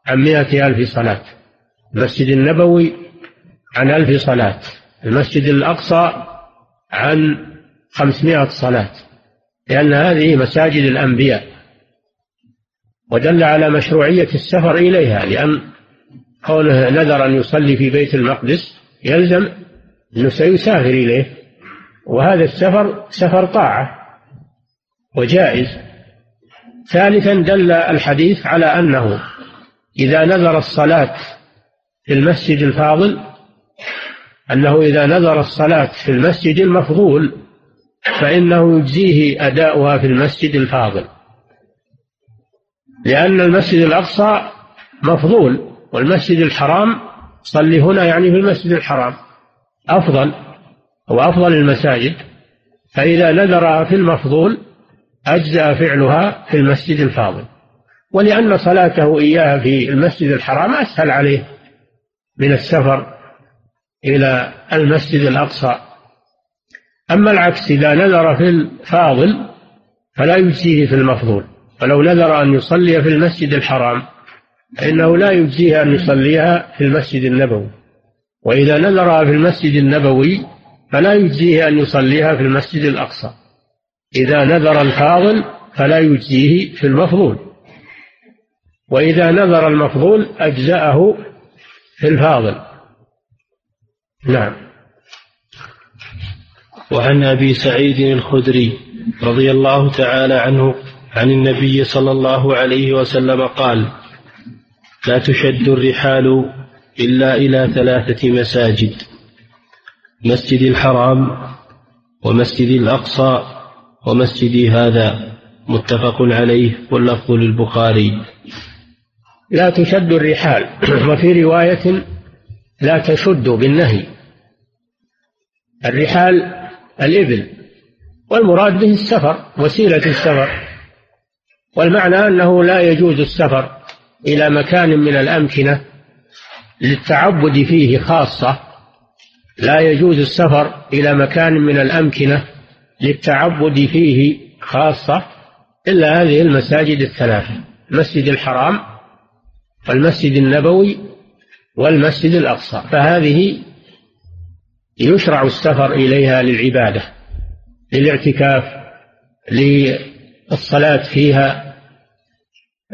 عن 100,000 صلاة، المسجد النبوي عن 1000 صلاة، المسجد الأقصى عن 500 صلاة، لأن هذه مساجد الأنبياء. ودل على مشروعية السفر إليها، لأن قوله نذر أن يصلي في بيت المقدس يلزم أنه سيسافر إليه، وهذا السفر سفر طاعة وجائز. ثالثا، دل الحديث على أنه إذا نذر الصلاة في المسجد الفاضل، أنه إذا نذر الصلاة في المسجد المفضول فإنه يجزيه أداؤها في المسجد الفاضل، لأن المسجد الأقصى مفضول والمسجد الحرام صلي هنا، يعني في المسجد الحرام أفضل، هو أفضل المساجد، فإذا نذرها في المفضول أجزأ فعلها في المسجد الفاضل، ولأن صلاته إياها في المسجد الحرام أسهل عليه من السفر إلى المسجد الأقصى. أما العكس، إذا نذر في الفاضل فلا يجزيه في المفضول، فلو نذر أن يصلي في المسجد الحرام فإنه لا يجزيها أن يصليها في المسجد النبوي، وإذا نذرها في المسجد النبوي فلا يجزيه أن يصليها في المسجد الأقصى. إذا نذر الفاضل فلا يجزيه في المفضول، وإذا نذر المفضول أجزأه في الفاضل. نعم. وعن أبي سعيد الخدري رضي الله تعالى عنه عن النبي صلى الله عليه وسلم قال: لا تشد الرحال إلا إلى 3 مساجد: مسجد الحرام، ومسجد الأقصى، ومسجدي هذا. متفق عليه، واللفظ للبخاري. لا تشد الرحال، وفي رواية لا تشد بالنهي. الرحال الإبل، والمراد به السفر، وسيلة السفر، والمعنى أنه لا يجوز السفر إلى مكان من الأمكنة للتعبد فيه خاصة، لا يجوز السفر إلى مكان من الأمكنة للتعبد فيه خاصة إلا هذه المساجد الثلاثة: المسجد الحرام، والمسجد النبوي، والمسجد الأقصى، فهذه يشرع السفر إليها للعبادة، للاعتكاف، للصلاة فيها،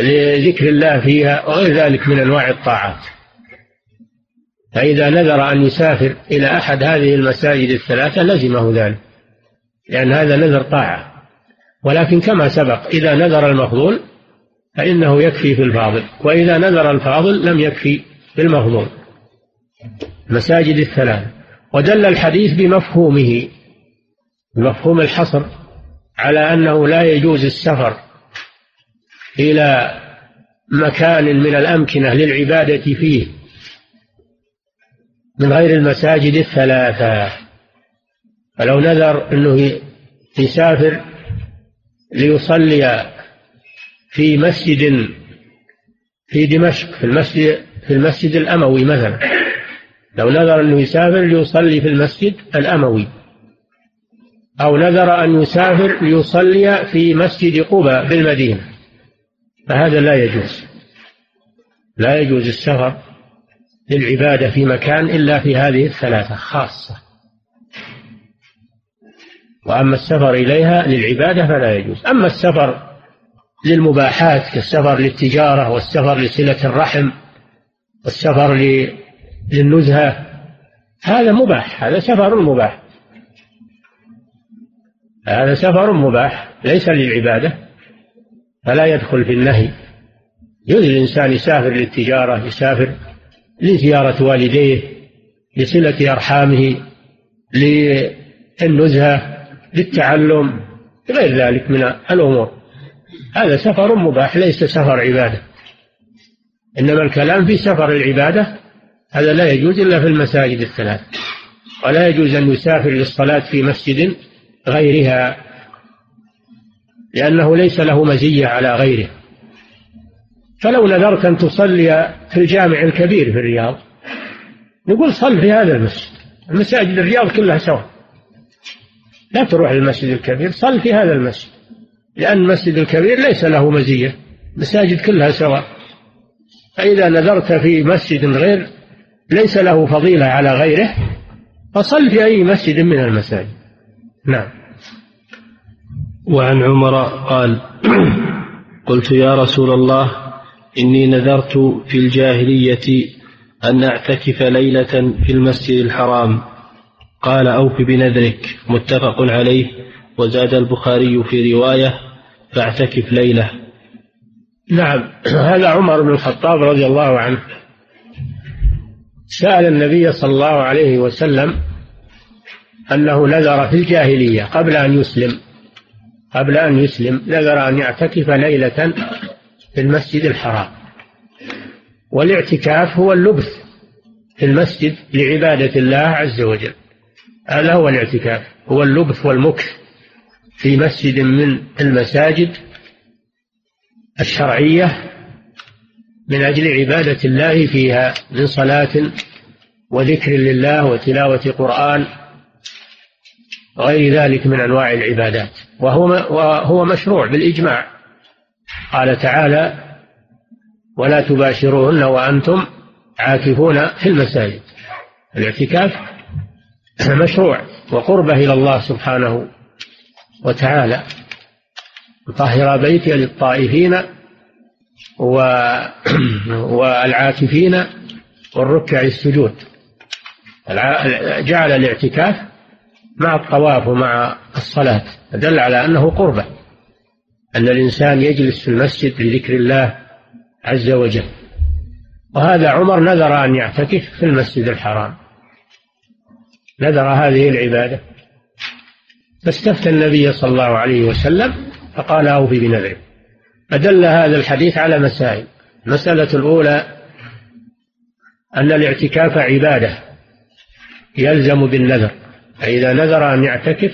لذكر الله فيها، وغير ذلك من أنواع الطاعات. فإذا نذر أن يسافر إلى أحد هذه المساجد الثلاثة لزمه ذلك، لأن هذا نذر طاعة. ولكن كما سبق إذا نذر المفضول فإنه يكفي في الفاضل، وإذا نذر الفاضل لم يكفي في المفضول، مساجد الثلاثة. ودل الحديث بمفهومه، بمفهوم الحصر، على أنه لا يجوز السفر إلى مكان من الأمكنة للعبادة فيه من غير المساجد الثلاثة. فلو نذر أنه يسافر ليصلي في مسجد في دمشق، في المسجد الأموي مثلا، لو نذر أنه يسافر ليصلي في المسجد الأموي، أو نذر أن يسافر ليصلي في مسجد قباء بالمدينة، فهذا لا يجوز، لا يجوز السفر للعبادة في مكان إلا في هذه الثلاثة خاصة. وأما السفر إليها للعبادة فلا يجوز. أما السفر للمباحات كالسفر للتجارة والسفر لصلة الرحم والسفر للنزهة، هذا مباح، هذا سفر مباح، هذا سفر مباح ليس للعبادة، فلا يدخل في النهي. يجوز الإنسان يسافر للتجارة، يسافر لزيارة والديه، لصلة أرحامه، للنزهة، للتعلم، غير ذلك من الأمور، هذا سفر مباح ليس سفر عبادة. إنما الكلام في سفر العبادة هذا لا يجوز إلا في المساجد الثلاث، ولا يجوز أن يسافر للصلاة في مسجد غيرها، لأنه ليس له مزية على غيره. فلو نذرت أن تصلي في الجامع الكبير في الرياض، نقول صل في هذا المسجد، المساجد الرياض كلها سواء، لا تروح للمسجد الكبير، صل في هذا المسجد، لأن المسجد الكبير ليس له مزية، المساجد كلها سواء. فإذا نذرت في مسجد غير ليس له فضيلة على غيره فصل في أي مسجد من المساجد. نعم. وعن عمر قال: قلت يا رسول الله إني نذرت في الجاهلية أن أعتكف ليلة في المسجد الحرام، قال: أوف بنذرك. متفق عليه. وزاد البخاري في رواية: فاعتكف ليلة. نعم. هذا عمر بن الخطاب رضي الله عنه سأل النبي صلى الله عليه وسلم أنه نذر في الجاهلية قبل أن يسلم نذر أن يعتكف ليلة في المسجد الحرام. والاعتكاف هو اللبث في المسجد لعبادة الله عز وجل، هذا هو الاعتكاف، هو اللبث والمكث في مسجد من المساجد الشرعية من أجل عبادة الله فيها، من صلاة وذكر لله وتلاوة قرآن وغير ذلك من أنواع العبادات، وهو مشروع بالإجماع. قال تعالى: ولا تباشرون وأنتم عاكفون في المساجد. الاعتكاف مشروع وقربه إلى الله سبحانه وتعالى. طهر بيتي للطائفين والعاكفين والركع السجود. جعل الاعتكاف مع الطواف ومع الصلاة، دل على أنه قربة، أن الإنسان يجلس في المسجد لذكر الله عز وجل. وهذا عمر نذر أن يعتكف في المسجد الحرام، نذر هذه العبادة، فاستفتى النبي صلى الله عليه وسلم فقال: أوف بنذرك. فدل هذا الحديث على مسائل. المسألة الأولى أن الاعتكاف عبادة يلزم بالنذر، فإذا نذر أن يعتكف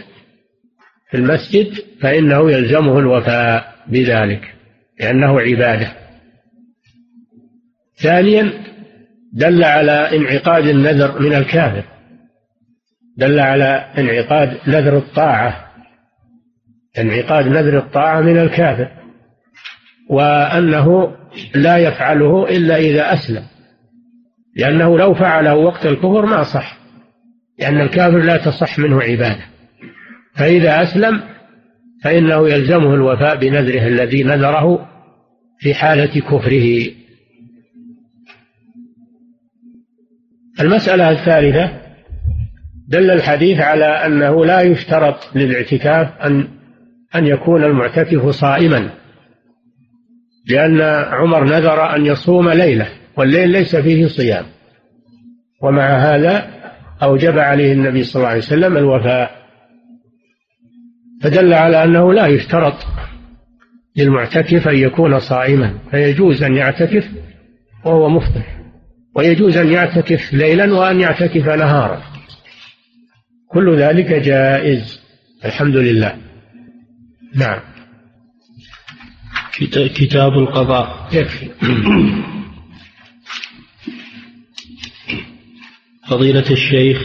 في المسجد فإنه يلزمه الوفاء بذلك لأنه عبادة. ثانيا دل على انعقاد النذر من الكافر، دل على انعقاد نذر الطاعة، انعقاد نذر الطاعة من الكافر، وأنه لا يفعله إلا إذا أسلم، لأنه لو فعله وقت الكفر ما صح، لأن الكافر لا تصح منه عبادة. فإذا أسلم فإنه يلزمه الوفاء بنذره الذي نذره في حالة كفره. المسألة الثالثة: دل الحديث على أنه لا يشترط للاعتكاف أن يكون المعتكف صائما، لأن عمر نذر أن يصوم ليلة والليل ليس فيه صيام، ومع هذا أوجب عليه النبي صلى الله عليه وسلم الوفاء، فدل على أنه لا يشترط للمعتكف أن يكون صائما، فيجوز أن يعتكف وهو مفطر، ويجوز أن يعتكف ليلا وأن يعتكف نهارا، كل ذلك جائز، الحمد لله. نعم. كتاب القضاء. يكفي. فضيلة الشيخ،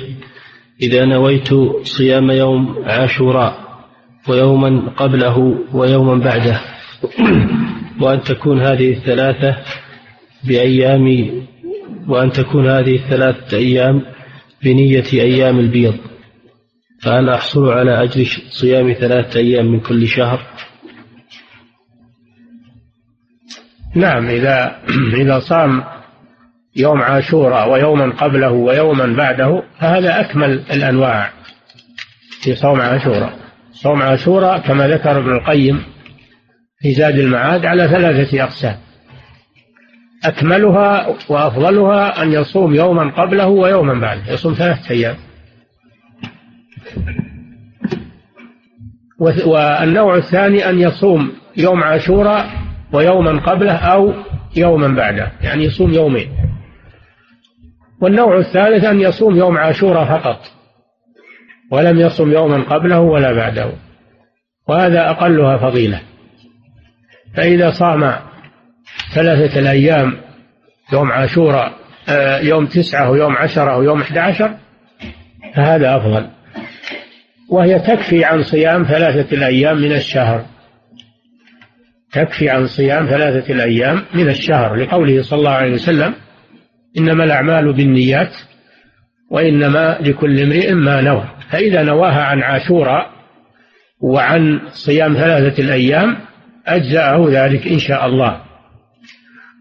إذا نويت صيام يوم عاشوراء ويوما قبله ويوما بعده، وأن تكون هذه الثلاثة أيام بنية أيام البيض، فهل أحصل على أجر صيام 3 أيام من كل شهر؟ نعم، إذا صام يوم عاشوراء ويوما قبله ويوما بعده فهذا أكمل الأنواع في صوم عاشوراء. صوم عاشوراء كما ذكر ابن القيم في زاد المعاد على 3 أقسام، أكملها وأفضلها أن يصوم يوما قبله ويوما بعده، يصوم 3 أيام. والنوع الثاني أن يصوم يوم عاشوراء ويوما قبله أو يوما بعده، يعني يصوم يومين. والنوع الثالث أن يصوم يوم عاشوراء فقط ولم يصم يوما قبله ولا بعده، وهذا أقلها فضيلة. فإذا صام 3 الأيام يوم عاشوراء، يوم 9 ويوم 10 ويوم 11، فهذا أفضل، وهي تكفي عن صيام 3 الأيام من الشهر، تكفي عن صيام 3 الأيام من الشهر، لقوله صلى الله عليه وسلم: إنما الأعمال بالنيات وإنما لكل امرئ ما نوى. فإذا نواها عن عاشوراء وعن صيام 3 الأيام أجزأه ذلك إن شاء الله.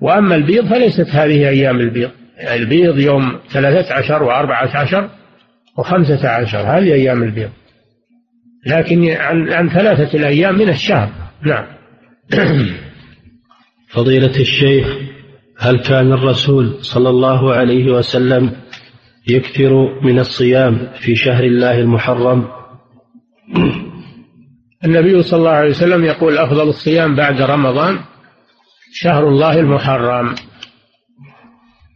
وأما البيض فليست هذه أيام البيض، البيض يوم 13 و14 و15، هذه أيام البيض، لكن عن 3 الأيام من الشهر. نعم. فضيلة الشيخ، هل كان الرسول صلى الله عليه وسلم يكثر من الصيام في شهر الله المحرم؟ النبي صلى الله عليه وسلم يقول: أفضل الصيام بعد رمضان شهر الله المحرم.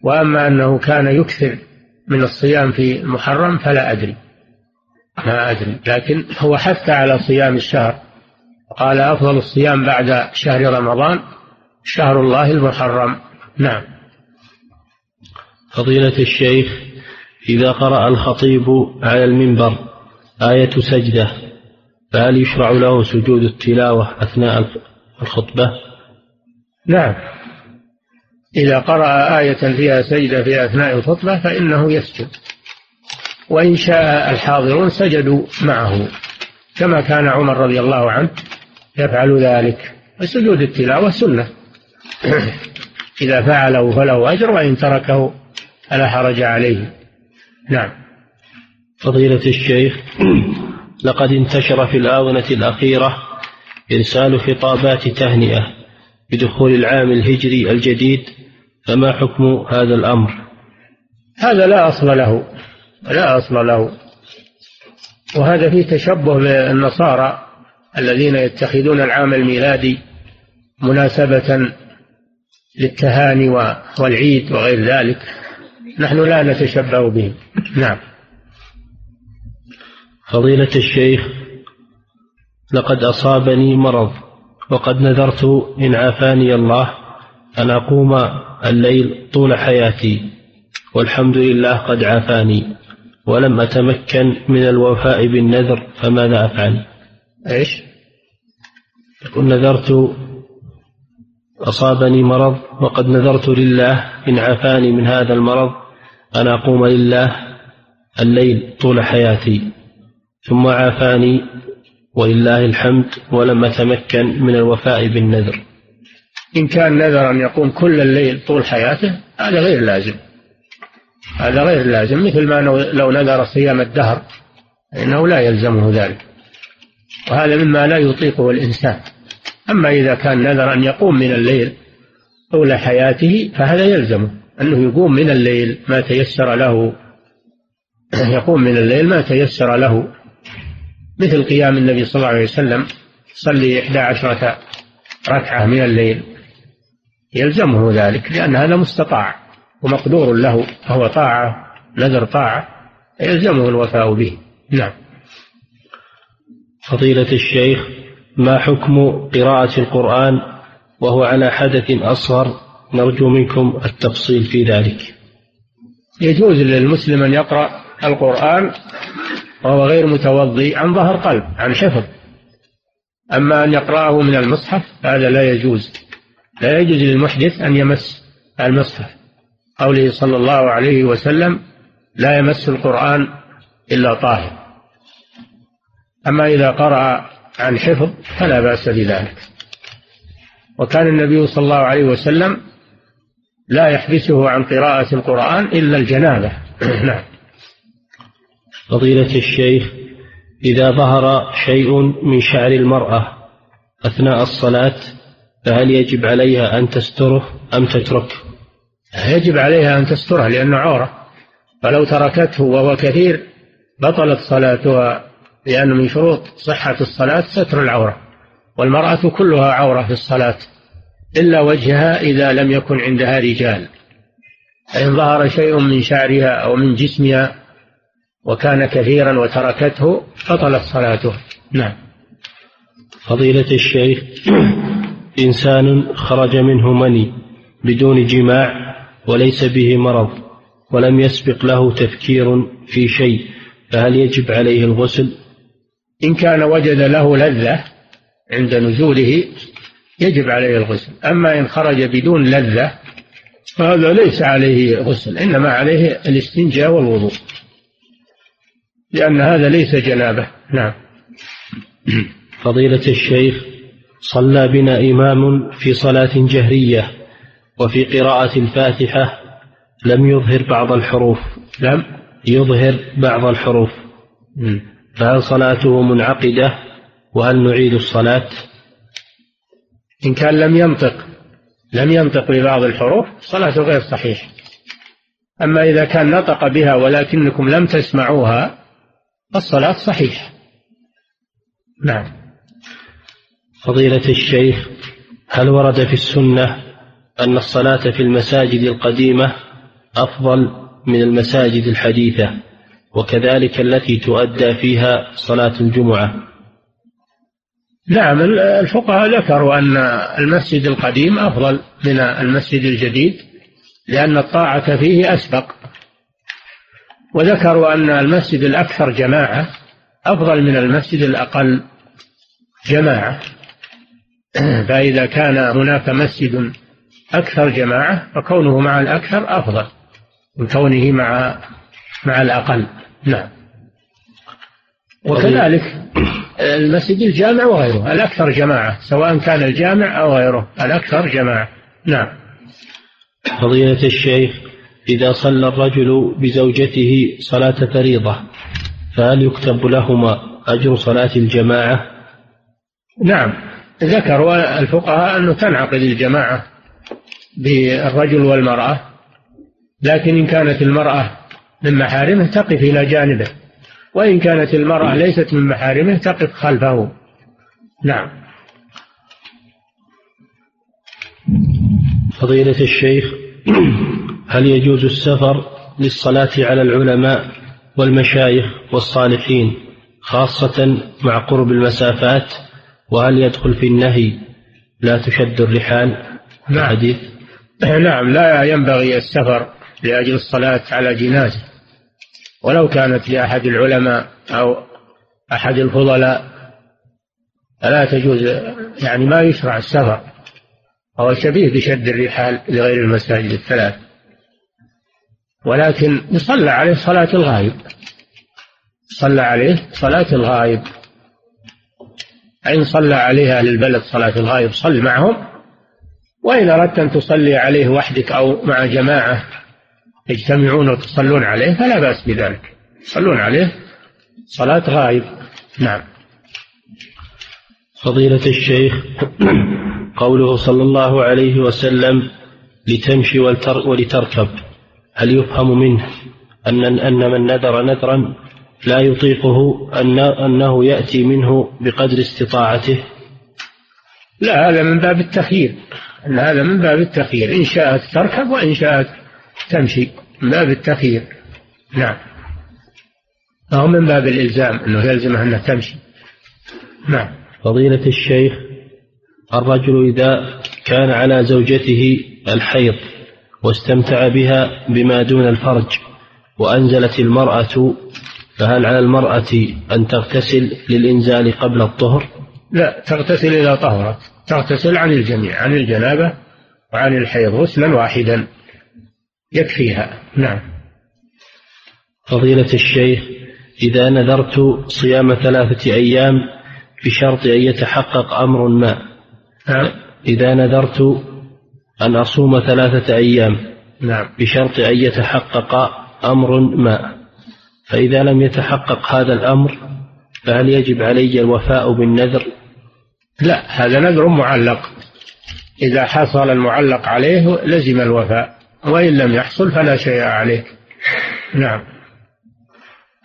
وأما أنه كان يكثر من الصيام في المحرم فلا أدري، ما أدري، لكن هو حث على صيام الشهر، قال: أفضل الصيام بعد شهر رمضان شهر الله المحرم. نعم. فضيلة الشيخ، إذا قرأ الخطيب على المنبر آية سجدة، فهل يشرع له سجود التلاوة أثناء الخطبة؟ نعم، إذا قرأ آية فيها سجدة في أثناء الخطبة فإنه يسجد، وإن شاء الحاضرون سجدوا معه، كما كان عمر رضي الله عنه يفعل ذلك. وسجود التلاوة سنة، إذا فعله فله أجر، وإن تركه فلا حرج عليه. نعم. فضيلة الشيخ، لقد انتشر في الآونة الأخيرة إرسال خطابات تهنئة بدخول العام الهجري الجديد، فما حكم هذا الأمر؟ هذا لا أصل له، وهذا فيه تشبه بالنصارى الذين يتخذون العام الميلادي مناسبة للتهاني والعيد وغير ذلك، نحن لا نتشبه به. نعم. فضيلة الشيخ، لقد أصابني مرض وقد نذرت إن عافاني الله أن أقوم الليل طول حياتي، والحمد لله قد عافاني، ولم أتمكن من الوفاء بالنذر، فماذا أفعل؟ إيش؟ يقول: نذرت، أصابني مرض وقد نذرت لله إن عافاني من هذا المرض أن أقوم لله الليل طول حياتي، ثم عافاني ولله الحمد، ولم أتمكن من الوفاء بالنذر. إن كان نذرا يقوم كل الليل طول حياته هذا غير لازم، هذا غير لازم، مثل ما لو نذر صيام الدهر إنه لا يلزمه ذلك، وهذا مما لا يطيقه الإنسان. أما إذا كان نذر أن يقوم من الليل طول حياته فهذا يلزمه أنه يقوم من الليل ما تيسر له، يقوم من الليل ما تيسر له، مثل قيام النبي صلى الله عليه وسلم صلي 11 ركعة من الليل يلزمه ذلك، لأن هذا مستطاع ومقدور له، فهو طاعة، نذر طاعة يلزمه الوفاء به. نعم. فضيلة الشيخ، ما حكم قراءة القرآن وهو على حدث أصغر؟ نرجو منكم التفصيل في ذلك. يجوز للمسلم أن يقرأ القرآن وهو غير متوضي عن ظهر قلب، عن حفظ. أما أن يقرأه من المصحف هذا لا يجوز، لا يجوز للمحدث أن يمس المصحف. قوله صلى الله عليه وسلم: لا يمس القرآن إلا طاهر. أما إذا قرأ عن حفظ فلا بأس بذلك. وكان النبي صلى الله عليه وسلم لا يحبسه عن قراءة القرآن إلا الجنابة. نعم. فضيلة الشيخ، إذا ظهر شيء من شعر المرأة أثناء الصلاة فهل يجب عليها أن تستره أم تتركه؟ يجب عليها أن تستره لأنه عورة، فلو تركته وهو كثير بطلت صلاتها، لأن من شروط صحة الصلاة ستر العورة، والمرأة كلها عورة في الصلاة إلا وجهها إذا لم يكن عندها رجال. إن ظهر شيء من شعرها أو من جسمها وكان كثيرا وتركته بطلت صلاته. نعم. فضيلة الشيخ، إنسان خرج منه مني بدون جماع وليس به مرض ولم يسبق له تفكير في شيء، فهل يجب عليه الغسل؟ إن كان وجد له لذة عند نزوله يجب عليه الغسل، أما إن خرج بدون لذة فهذا ليس عليه غسل، إنما عليه الاستنجاء والوضوء، لأن هذا ليس جنابه. نعم. فضيلة الشيخ، صلى بنا إمام في صلاة جهرية وفي قراءة الفاتحة لم يظهر بعض الحروف، لم يظهر بعض الحروف، فهل صلاته منعقدة وهل نعيد الصلاة؟ إن كان لم ينطق ببعض الحروف صلاته غير صحيحة. أما إذا كان نطق بها ولكنكم لم تسمعوها الصلاة صحيحة. نعم. فضيلة الشيخ، هل ورد في السنة أن الصلاة في المساجد القديمة أفضل من المساجد الحديثة، وكذلك التي تؤدى فيها صلاة الجمعة؟ نعم، الفقهاء ذكروا أن المسجد القديم أفضل من المسجد الجديد لأن الطاعة فيه أسبق، وذكروا أن المسجد الأكثر جماعة أفضل من المسجد الأقل جماعة، فإذا كان هناك مسجد أكثر جماعة فكونه مع الأكثر أفضل من كونه مع الأقل. نعم. وكذلك المسجد الجامع وغيره الأكثر جماعة، سواء كان الجامع أو غيره الأكثر جماعة. نعم. فضيلة الشيخ، إذا صلى الرجل بزوجته صلاة فريضة فهل يكتب لهما أجر صلاة الجماعة؟ نعم، ذكر الفقهاء أنه تنعقد الجماعة بالرجل والمرأة، لكن إن كانت المرأة من محارمه تقف إلى جانبه، وإن كانت المرأة ليست من محارمه تقف خلفه. نعم. فضيلة الشيخ، هل يجوز السفر للصلاة على العلماء والمشايخ والصالحين خاصة مع قرب المسافات، وهل يدخل في النهي لا تشد الرحال الحديث؟ نعم، لا ينبغي السفر لأجل الصلاة على جنازة ولو كانت لأحد العلماء أو أحد الفضلاء، لا تجوز، يعني ما يشرع السفر، هو شبيه بشد الرحال لغير المساجد الثلاث، ولكن يصلى عليه صلاة الغائب، صلى عليه صلاة الغائب، إن صلى عليها للبلد صلاة الغائب صل معهم، وإن أردت أن تصلي عليه وحدك أو مع جماعة تجتمعون وتصلون عليه فلا بأس بذلك، تصلون عليه صلاة غائب. نعم. فضيلة الشيخ، قوله صلى الله عليه وسلم لتمشي ولتركب، هل يفهم منه أن من نذر نذرا لا يطيقه أنه يأتي منه بقدر استطاعته؟ لا، هذا من باب التخيير، هذا من باب التخيير، إن شاءت تركب وإن شاءت تمشي، من باب التخيير. نعم، أو من باب الإلزام أنه يلزمها أنها تمشي. نعم. فضيلة الشيخ، الرجل إذا كان على زوجته الحيض واستمتع بها بما دون الفرج وأنزلت المرأة، فهل على المرأة أن تغتسل للإنزال قبل الطهر؟ لا، تغتسل إذا طهرت، تغتسل عن الجميع، عن الجنابة وعن الحيض غسلا واحدا يكفيها. نعم. فضيلة الشيخ، إذا نذرت صيام 3 أيام بشرط أن يتحقق أمر ما، نعم. إذا نذرت أن أصوم 3 أيام، نعم، بشرط أن يتحقق أمر ما، فإذا لم يتحقق هذا الأمر فهل يجب علي الوفاء بالنذر؟ لا، هذا نذر معلق، إذا حصل المعلق عليه لزم الوفاء، وإن لم يحصل فلا شيء عليك. نعم.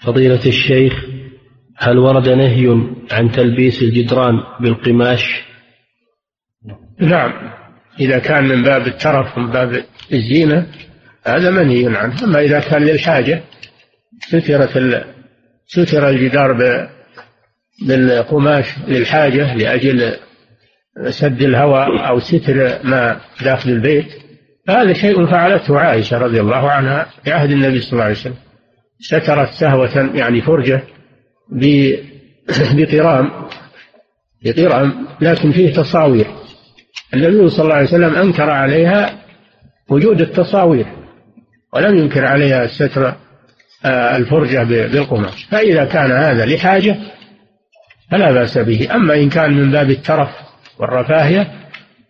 فضيلة الشيخ، هل ورد نهي عن تلبيس الجدران بالقماش؟ نعم، إذا كان من باب الترف ومن باب الزينة هذا منهي عنه، أما إذا كان للحاجة ستر الجدار بالقماش للحاجة لأجل سد الهواء أو ستر ما داخل البيت، هذا شيء فعلته عائشة رضي الله عنها في عهد النبي صلى الله عليه وسلم، سترت سهوة يعني فرجة بقرام لكن فيه تصاوير، النبي صلى الله عليه وسلم أنكر عليها وجود التصاوير ولم ينكر عليها الستر الفرجة بالقماش، فإذا كان هذا لحاجة فلا بأس به، أما إن كان من باب الترف والرفاهية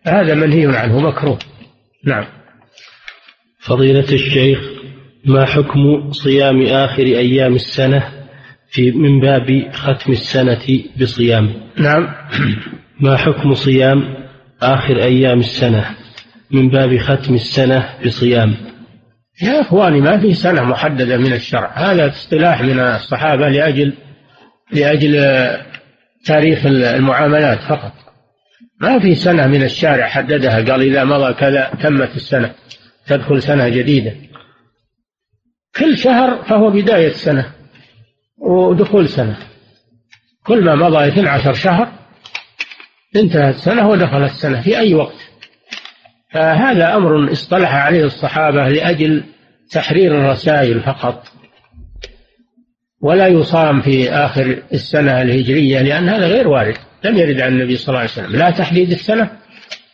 هذا منهي عنه مكروه. نعم. فضيلة الشيخ، ما حكم صيام آخر أيام السنة من باب ختم السنة بصيام؟ نعم. ما حكم صيام آخر أيام السنة من باب ختم السنة بصيام؟ يا أخواني، ما في سنة محددة من الشرع، هذا اصطلاح من الصحابة لأجل تاريخ المعاملات فقط، ما في سنة من الشارع حددها قال إذا مضى كذا تمت السنة تدخل سنة جديدة، كل شهر فهو بداية سنة ودخول سنة، كل ما مضى 12 شهر انتهت سنة ودخل السنة في أي وقت، فهذا أمر اصطلح عليه الصحابة لأجل تحرير الرسائل فقط، ولا يصام في آخر السنة الهجرية لأن هذا غير وارد، لم يرد عن النبي صلى الله عليه وسلم لا تحديد السنة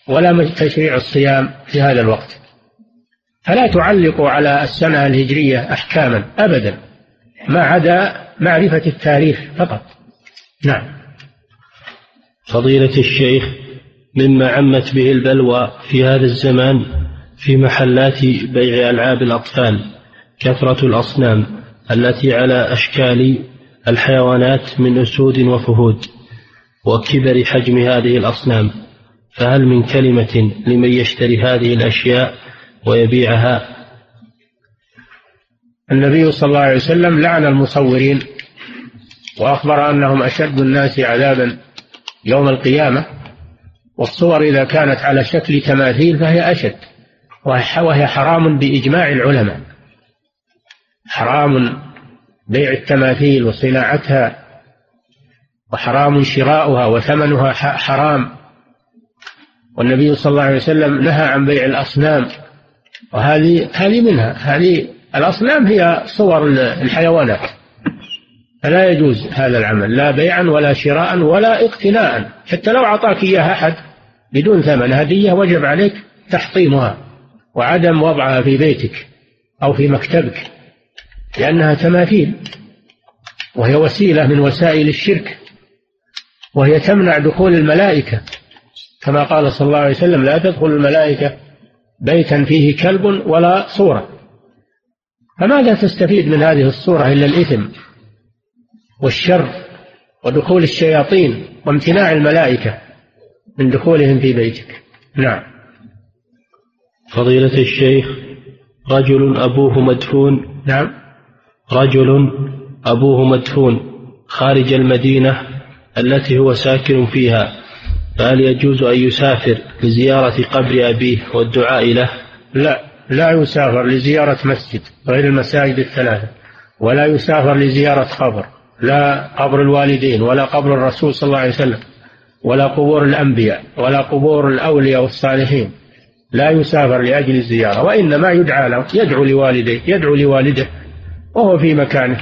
ولا تشريع الصيام في هذا الوقت، فلا تعلق على السنة الهجرية أحكاما أبدا ما عدا معرفة التاريخ فقط. نعم. فضيلة الشيخ، مما عمت به البلوى في هذا الزمان في محلات بيع ألعاب الأطفال كثرة الأصنام التي على أشكال الحيوانات من أسود وفهود، وكبر حجم هذه الأصنام، فهل من كلمة لمن يشتري هذه الأشياء ويبيعها؟ النبي صلى الله عليه وسلم لعن المصورين وأخبر أنهم أشد الناس عذابا يوم القيامة، والصور إذا كانت على شكل تماثيل فهي أشد، وهي حرام بإجماع العلماء، حرام بيع التماثيل وصناعتها، وحرام شراؤها وثمنها حرام، والنبي صلى الله عليه وسلم نهى عن بيع الأصنام، وهذه منها، هذه الأصنام هي صور الحيوانات، فلا يجوز هذا العمل لا بيعا ولا شراء ولا اقتناء، حتى لو أعطاك إياها أحد بدون ثمن هدية وجب عليك تحطيمها وعدم وضعها في بيتك أو في مكتبك، لأنها تماثيل وهي وسيلة من وسائل الشرك، وهي تمنع دخول الملائكة كما قال صلى الله عليه وسلم لا تدخل الملائكة بيتا فيه كلب ولا صورة، فماذا تستفيد من هذه الصورة إلا الإثم والشر ودخول الشياطين وامتناع الملائكة من دخولهم في بيتك. نعم. فضيلة الشيخ، رجل أبوه مدفون، نعم، رجل أبوه مدفون خارج المدينة التي هو ساكن فيها، فهل يجوز أن يسافر لزيارة قبر أبيه والدعاء له؟ لا يسافر لزيارة مسجد غير المساجد الثلاثة، ولا يسافر لزيارة قبر، لا قبر الوالدين ولا قبر الرسول صلى الله عليه وسلم ولا قبور الأنبياء ولا قبور الأولياء والصالحين، لا يسافر لأجل الزيارة، وإنما يدعى له، يدعو لوالديه، يدعو لوالده وهو في مكانه،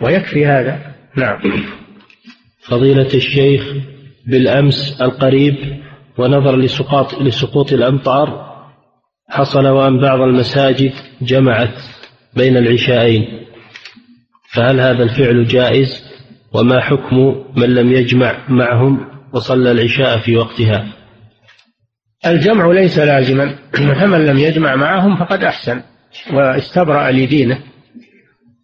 ويكفي هذا. نعم. فضيلة الشيخ، بالأمس القريب ونظر لسقوط الأمطار حصل وأن بعض المساجد جمعت بين العشاءين، فهل هذا الفعل جائز؟ وما حكم من لم يجمع معهم وصلى العشاء في وقتها؟ الجمع ليس لازما، فمن لم يجمع معهم فقد أحسن واستبرأ لدينه.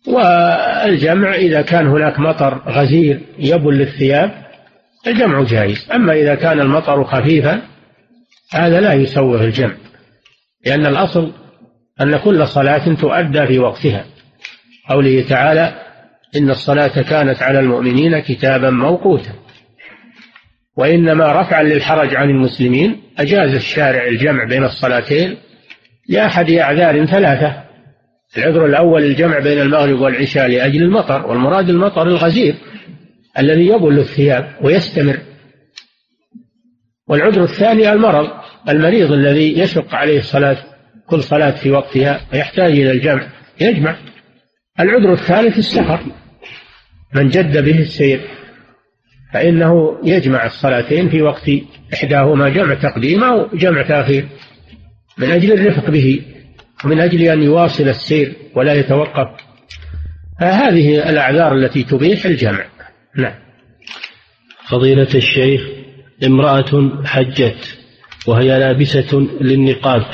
والجمع إذا كان هناك مطر غزير يبل الثياب الجمع جائز، أما إذا كان المطر خفيفا هذا لا يسوغ الجمع، لأن الأصل أن كل صلاة تؤدى في وقتها، قوله تعالى إن الصلاة كانت على المؤمنين كتابا موقوتا. وإنما رفعا للحرج عن المسلمين أجاز الشارع الجمع بين الصلاتين لأحد أعذار ثلاثة. العذر الأول الجمع بين المغرب والعشاء لأجل المطر، والمراد المطر الغزير الذي يبل الثياب ويستمر. والعذر الثاني المرض، المريض الذي يشق عليه الصلاة كل صلاة في وقتها ويحتاج إلى الجمع يجمع. العذر الثالث السفر، من جد به السير فإنه يجمع الصلاتين في وقت إحداهما جمع تقديم أو جمع تأخير من أجل الرفق به ومن أجل أن يواصل السير ولا يتوقف. هذه الأعذار التي تبيح الجمع. نعم. فضيلة الشيخ، امرأة حجت وهي لابسة للنقاب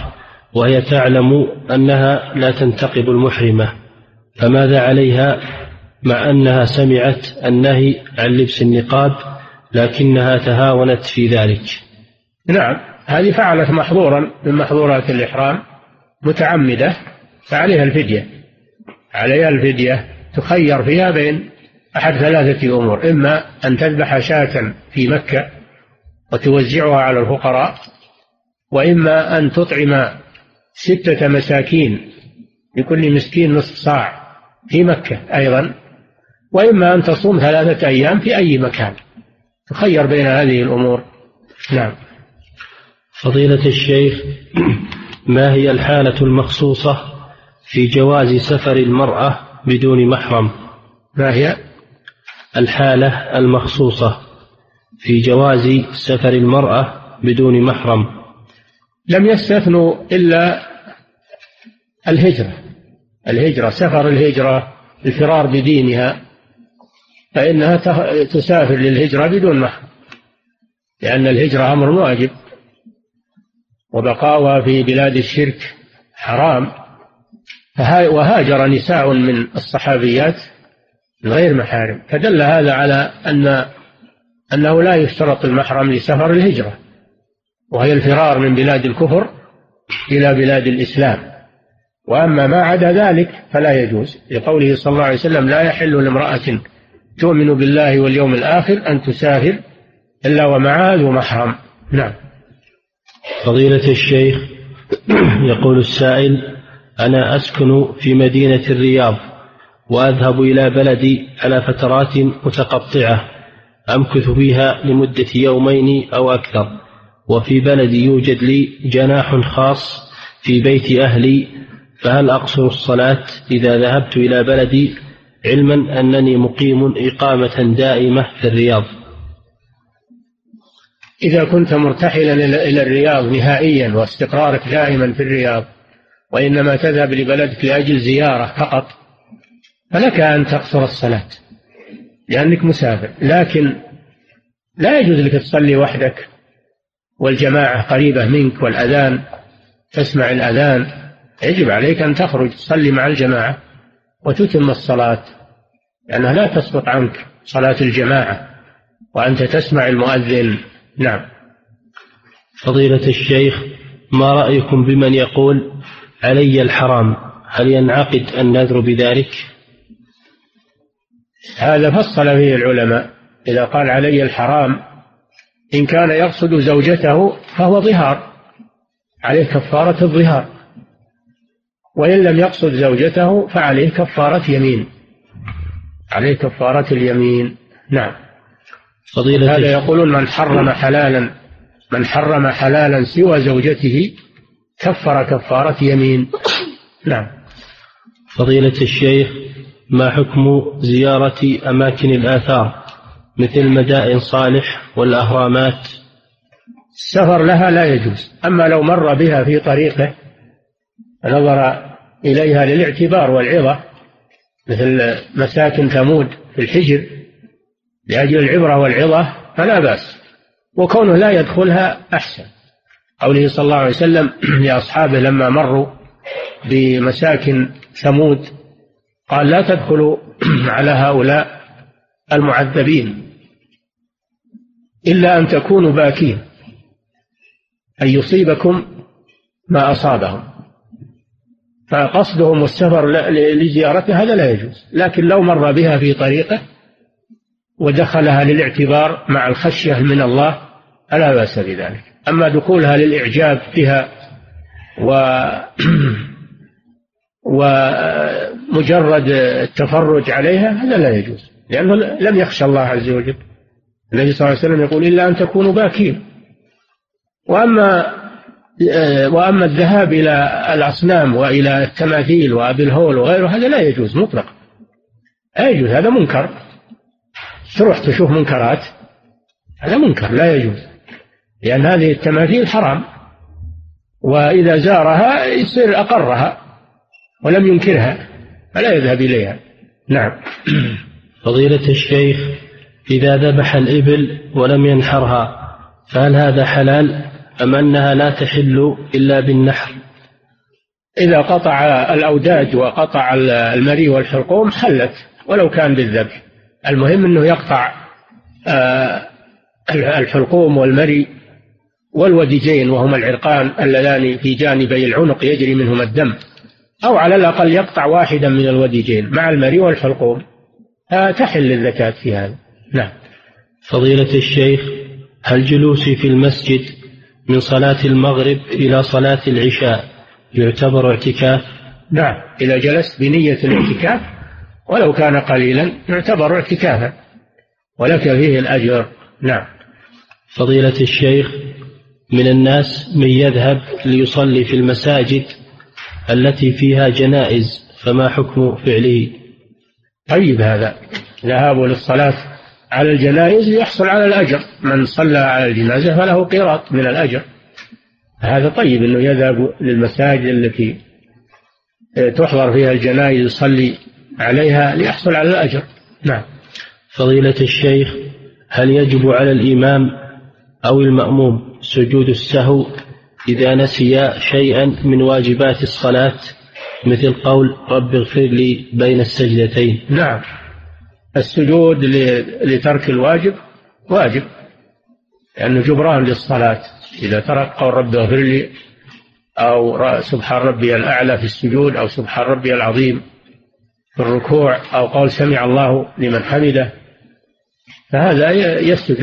وهي تعلم أنها لا تنتقب المحرمة، فماذا عليها مع أنها سمعت النهي عن لبس النقاب لكنها تهاونت في ذلك؟ نعم، هذه فعلت محظورا من محظورات الإحرام متعمدة، فعليها الفدية، عليها الفدية تخير فيها بين أحد ثلاثة أمور: إما أن تذبح شاة في مكة وتوزعها على الفقراء، وإما أن تطعم 6 مساكين لكل مسكين نصف صاع في مكة أيضا، وإما أن تصوم 3 أيام في أي مكان. تخير بين هذه الأمور. نعم. فضيلة الشيخ، ما هي الحالة المخصوصة في جواز سفر المرأة بدون محرم؟ ما هي الحالة المخصوصة في جواز سفر المرأة بدون محرم؟ لم يستثنوا إلا الهجرة، سفر الهجرة، الفرار بدينها، فإنها تسافر للهجرة بدون محرم، لأن الهجرة أمر واجب، وبقاؤها في بلاد الشرك حرام. وهاجر نساء من الصحابيات غير محارم، فدل هذا على أنه لا يشترط المحرم لسفر الهجرة، وهي الفرار من بلاد الكفر إلى بلاد الإسلام. وأما ما عدا ذلك فلا يجوز، لقوله صلى الله عليه وسلم: لا يحل لامرأة تؤمن بالله واليوم الآخر أن تسافر إلا ومعها ذو محرم. نعم. فضيلة الشيخ، يقول السائل: أنا أسكن في مدينة الرياض وأذهب إلى بلدي على فترات متقطعة أمكث فيها لمدة 2 يومين أو أكثر، وفي بلدي يوجد لي جناح خاص في بيت أهلي، فهل أقصر الصلاة إذا ذهبت إلى بلدي علما أنني مقيم إقامة دائمة في الرياض؟ إذا كنت مرتحلا إلى الرياض نهائيا واستقرارك دائما في الرياض، وإنما تذهب لبلدك لأجل زيارة فقط، فلك أن تقصر الصلاة لأنك مسافر. لكن لا يجوز لك تصلي وحدك والجماعة قريبة منك والأذان، تسمع الأذان يجب عليك أن تخرج تصلي مع الجماعة وتتم الصلاة، لأنها لا تسقط عنك صلاة الجماعة وأنت تسمع المؤذن. نعم. فضيلة الشيخ، ما رأيكم بمن يقول علي الحرام، هل ينعقد النذر بذلك؟ هذا فصل فيه العلماء. إذا قال علي الحرام إن كان يقصد زوجته فهو ظهار، عليه كفارة الظهار، وإن لم يقصد زوجته فعليه كفارة يمين، عليه كفارة اليمين. نعم. هذا يقولون من حرم حلالا سوى زوجته كفر كفارة يمين. نعم. فضيلة الشيخ، ما حكم زيارة أماكن الآثار مثل مدائن صالح والأهرامات؟ السفر لها لا يجوز، أما لو مر بها في طريقه نظر إليها للاعتبار والعظة، مثل مساكن ثمود في الحجر لأجل العبرة والعظة فلا بأس، وكونه لا يدخلها أحسن. قوله صلى الله عليه وسلم لأصحابه لما مروا بمساكن ثمود قال لا تدخلوا على هؤلاء المعذبين إلا أن تكونوا باكين أن يصيبكم ما أصابهم. فقصدهم السفر لزيارتها هذا لا يجوز، لكن لو مر بها في طريقه ودخلها للاعتبار مع الخشية من الله فلا بأس بذلك. أما دخولها للإعجاب بها ومجرد التفرج عليها هذا لا يجوز، لأنه لم يخشى الله عز وجل. النبي صلى الله عليه وسلم يقول إلا أن تكونوا باكين. وأما الذهاب إلى الأصنام وإلى التماثيل وأبي الهول وغيره هذا لا يجوز مطلق، لا يجوز، هذا منكر. تروح تشوف منكرات هذا منكر لا يجوز، لأن هذه التماثيل حرام، وإذا زارها يصير أقرها ولم ينكرها فلا يذهب إليها. نعم. فضيلة الشيخ، إذا ذبح الإبل ولم ينحرها فهل هذا حلال أم أنها لا تحل إلا بالنحر؟ إذا قطع الأوداج وقطع المري والحلقوم حلت ولو كان بالذبح، المهم أنه يقطع الحلقوم والمري والوديجين وهما العرقان اللذان في جانبي العنق يجري منهما الدم، أو على الأقل يقطع واحدا من الوديجين مع المري والحلقوم، تحل الزكاة في هذا. نعم. فضيلة الشيخ، هل جلوسي في المسجد من صلاة المغرب إلى صلاة العشاء يعتبر اعتكاف؟ نعم، إذا جلست بنية الاعتكاف ولو كان قليلا يعتبر اعتكافا ولك فيه الأجر. نعم. فضيلة الشيخ، من الناس من يذهب ليصلي في المساجد التي فيها جنائز، فما حكم فعله؟ طيب، هذا ذهاب للصلاة على الجنائز يحصل على الأجر، من صلى على الجنازة فله قيراط من الأجر، هذا طيب أنه يذهب للمساجد التي تحضر فيها الجنائز يصلي عليها ليحصل على الأجر. نعم. فضيلة الشيخ، هل يجب على الإمام أو المأموم سجود السهو إذا نسي شيئا من واجبات الصلاة مثل قول رب اغفر لي بين السجدتين؟ نعم، السجود لترك الواجب واجب، لأنه جبران للصلاة. إذا ترك قول رب اغفر لي أو سبحان ربي الأعلى في السجود أو سبحان ربي العظيم في الركوع أو قول سمع الله لمن حمده فهذا يسجد